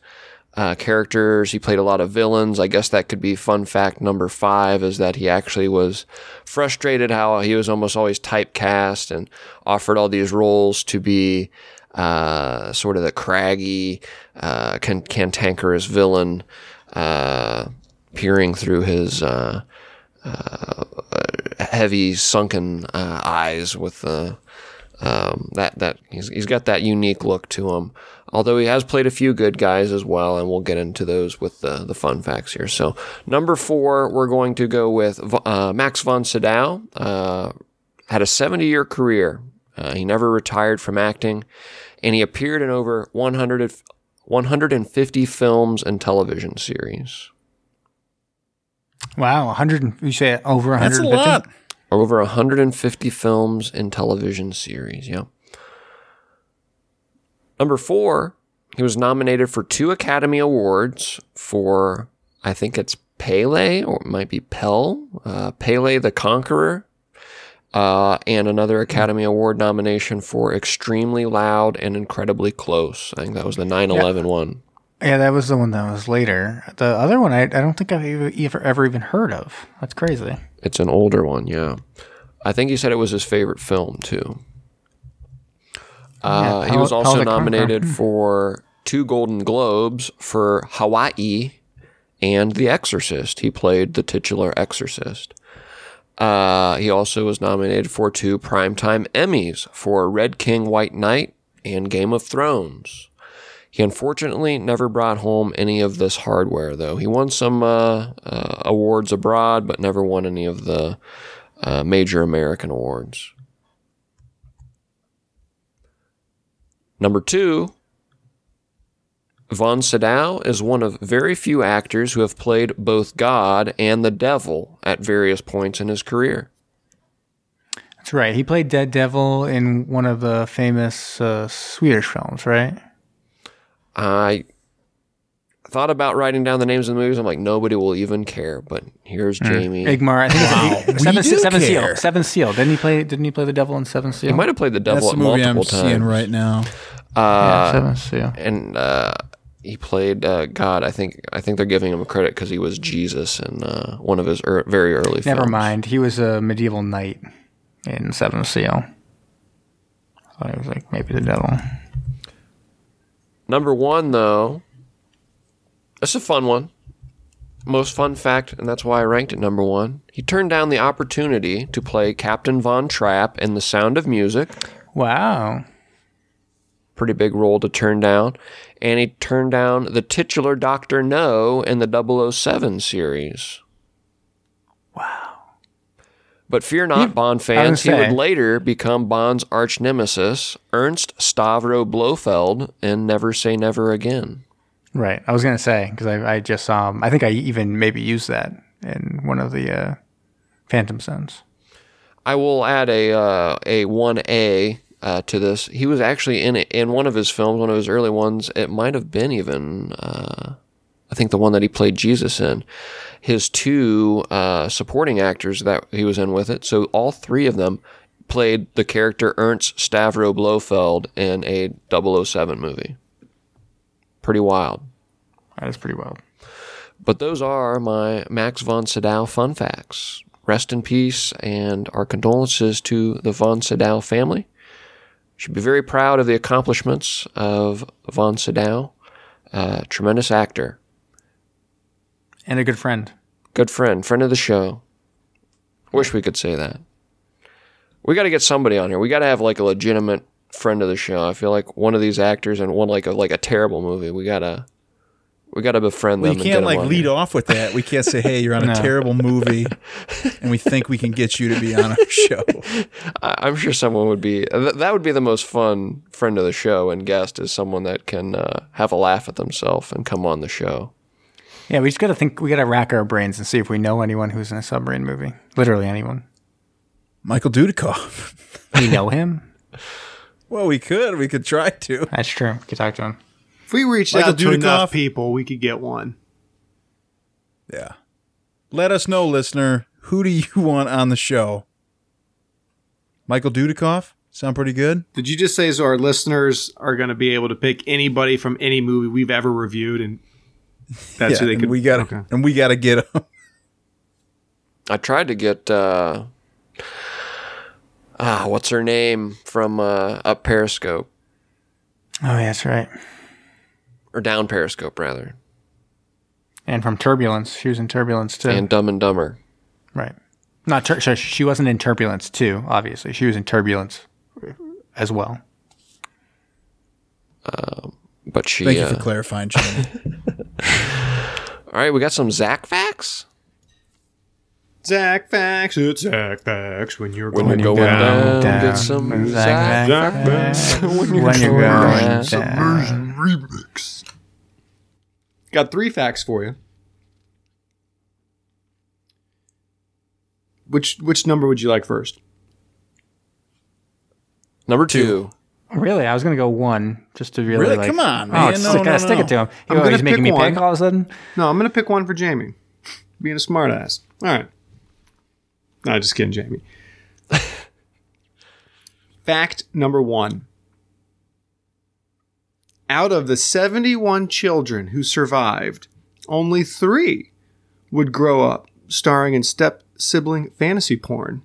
uh, characters. He played a lot of villains. I guess that could be fun fact number five, is that he actually was frustrated how he was almost always typecast and offered all these roles to be uh, sort of the craggy, uh, can- cantankerous villain uh, peering through his Uh, Uh, heavy sunken uh, eyes with the uh, um, that that he's he's got that unique look to him. Although he has played a few good guys as well, and we'll get into those with the the fun facts here. So number four, we're going to go with uh, Max von Sydow. Uh, had a seventy-year career. Uh, he never retired from acting, and he appeared in over one hundred, one hundred fifty films and television series. Wow, one hundred. You say over one hundred fifty? That's a lot. Over one hundred fifty films and television series, yeah. Number four, he was nominated for two Academy Awards for, I think it's Pele, or it might be Pell, uh, Pele the Conqueror, uh, and another Academy Award nomination for Extremely Loud and Incredibly Close. I think that was the nine eleven yeah. one. Yeah, that was the one that was later. The other one, I, I don't think I've ever, ever ever even heard of. That's crazy. It's an older one, yeah. I think he said it was his favorite film, too. Uh, yeah, Paul, he was also nominated for two Golden Globes for Hawaii and The Exorcist. He played the titular exorcist. Uh, he also was nominated for two Primetime Emmys for Red King, White Knight and Game of Thrones. He unfortunately never brought home any of this hardware, though. He won some uh, uh, awards abroad, but never won any of the uh, major American awards. Number two, von Sydow is one of very few actors who have played both God and the devil at various points in his career. That's right. He played Dead Devil in one of the famous uh, Swedish films, right? I thought about writing down the names of the movies. I'm like, nobody will even care. But here's mm. Jamie. Igmar. I think wow. Seven, Seven Seal. Seven Seal. Didn't he play? Didn't he play the devil in Seven Seal? He might have played the devil That's at the movie multiple I'm times. Seeing right now. Uh, yeah, Seven Seal. And uh, he played uh, God. I think. I think they're giving him credit because he was Jesus in uh, one of his er- very early. Never films. mind. He was a medieval knight in Seven Seal. I thought he was like maybe the devil. Number one, though, that's a fun one. Most fun fact, and that's why I ranked it number one. He turned down the opportunity to play Captain Von Trapp in The Sound of Music. Wow. Pretty big role to turn down. And he turned down the titular Doctor No in the double oh seven series. Wow. But fear not, he, Bond fans, he would later become Bond's arch-nemesis, Ernst Stavro Blofeld, in Never Say Never Again. Right. I was going to say, because I, I just saw um, I think I even maybe used that in one of the uh, Phantom Zones. I will add a uh, a one A uh, to this. He was actually in in one of his films, one of his early ones. It might have been even... Uh, I think the one that he played Jesus in, his two uh, supporting actors that he was in with it. So all three of them played the character Ernst Stavro Blofeld in a double oh seven movie. Pretty wild. That is pretty wild. But those are my Max von Sydow fun facts. Rest in peace and our condolences to the von Sydow family. Should be very proud of the accomplishments of von Sydow. Uh, tremendous actor. And a good friend. Good friend. Friend of the show. Wish we could say that. We got to get somebody on here. We got to have like a legitimate friend of the show. I feel like one of these actors and one like a, like a terrible movie. We got to we got to befriend well, them. We can't like lead here. off with that. We can't say, hey, you're on no. a terrible movie and we think we can get you to be on our show. I'm sure someone would be, that would be the most fun friend of the show and guest is someone that can uh, have a laugh at themselves and come on the show. Yeah, we just got to think, we got to rack our brains and see if we know anyone who's in a submarine movie. Literally anyone. Michael Dudikoff. We know him? Well, we could. We could try to. That's true. We could talk to him. If we reached Michael out to Dudikoff, enough people, we could get one. Yeah. Let us know, listener. Who do you want on the show? Michael Dudikoff? Sound pretty good? Did you just say so our listeners are going to be able to pick anybody from any movie we've ever reviewed and... That's yeah, who they could. We gotta, okay. And we got to get them. I tried to get, uh, ah, what's her name from uh, up Periscope? Oh, yeah, that's right. Or down Periscope, rather. And from Turbulence. She was in Turbulence, too. And Dumb and Dumber. Right. Not tur- so she wasn't in Turbulence, too, obviously. She was in Turbulence as well. Um, but she. Thank uh, you for clarifying, Jamie. All right, we got some Zach facts. Zach facts, it's Zach facts. When you're when going, you're going down, down, down, get some Zach, Zach, Zach facts. facts. When you're, when you're going down. Submersion remix. Got three facts for you. Which which number would you like first? Number two. two. Really, I was going to go one just to really, really? like... Really? Come on, man. Oh, just no, no, no. Stick it to him. He, oh, he's making me one. pick all of a sudden? No, I'm going to pick one for Jamie. Being a smart ass. All right. No, just kidding, Jamie. Fact number one. Out of the seventy-one children who survived, only three would grow up starring in step-sibling fantasy porn.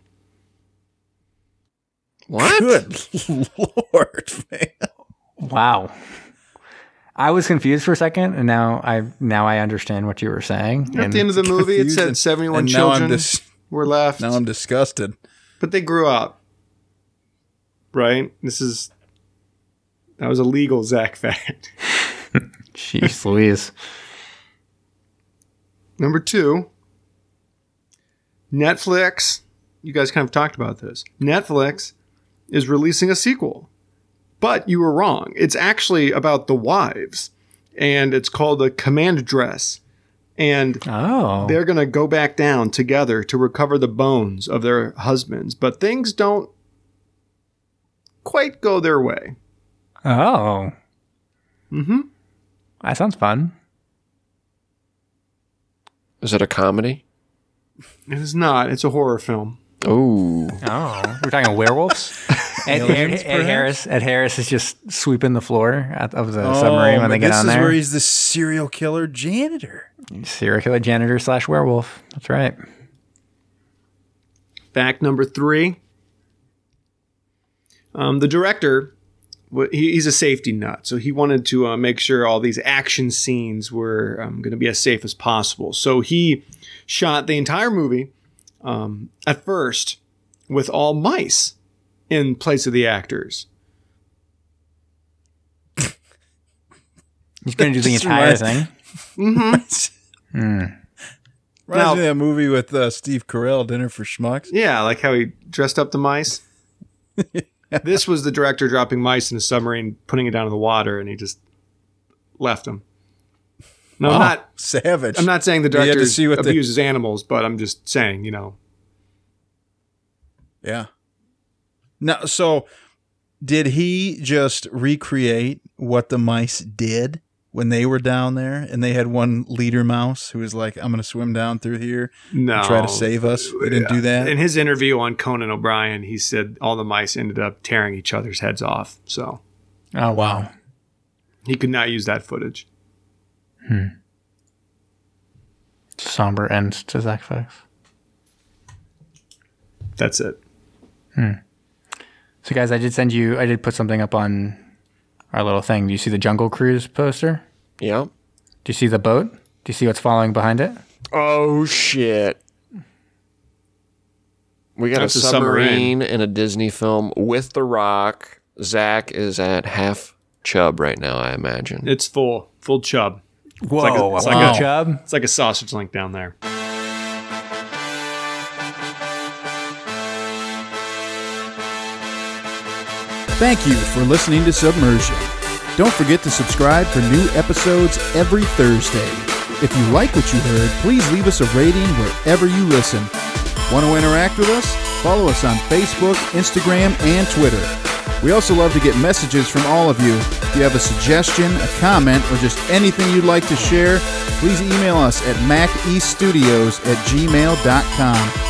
What? Good Lord, man. Wow. I was confused for a second, and now I now I understand what you were saying. At the end of the movie, it said seventy-one children dis- were left. Now I'm disgusted. But they grew up, right? This is... That was a legal Zach fact. Jeez Louise. Number two, Netflix. You guys kind of talked about this. Netflix is releasing a sequel, but you were wrong. It's actually about the wives, and it's called The Command Dress. And oh. they're going to go back down together to recover the bones of their husbands, but things don't quite go their way. Oh. Mm-hmm. That sounds fun. Is it a comedy? It is not. It's a horror film. Ooh. Oh. We're talking werewolves? Ed, Ed, Ed, Ed Harris Ed Harris is just sweeping the floor out of the oh, submarine when they get on there. This is where he's the serial killer janitor. Serial killer janitor slash werewolf. That's right. Fact number three. Um, the director... He's a safety nut, so he wanted to uh, make sure all these action scenes were um, going to be as safe as possible. So he shot the entire movie um, at first with all mice in place of the actors. He's going to do the entire thing. Mm-hmm. mm. Reminds me of that movie with uh, Steve Carell, Dinner for Schmucks. Yeah, like how he dressed up the mice. This was the director dropping mice in a submarine, putting it down in the water, and he just left them. No, oh, I'm not savage. I'm not saying the director abuses they... animals, but I'm just saying, you know. Yeah. Now, so did he just recreate what the mice did when they were down there, and they had one leader mouse who was like, "I'm going to swim down through here no. and try to save us"? They didn't yeah. do that. In his interview on Conan O'Brien, he said all the mice ended up tearing each other's heads off. So, oh wow, he could not use that footage. Hmm. Somber end to Zach Fox. That's it. Hmm. So, guys, I did send you. I did put something up on our little thing. Do you see the Jungle Cruise poster? Yeah. Do you see the boat? Do you see what's following behind it? Oh, shit. We got That's a submarine in a Disney film with The Rock. Zach is at half chub right now, I imagine. It's full. Full chub. Whoa. It's like a, it's wow. like a chub. It's like a sausage link down there. Thank you for listening to Submersion. Don't forget to subscribe for new episodes every Thursday. If you like what you heard, please leave us a rating wherever you listen. Want to interact with us? Follow us on Facebook, Instagram, and Twitter. We also love to get messages from all of you. If you have a suggestion, a comment, or just anything you'd like to share, please email us at macestudios at gmail dot com.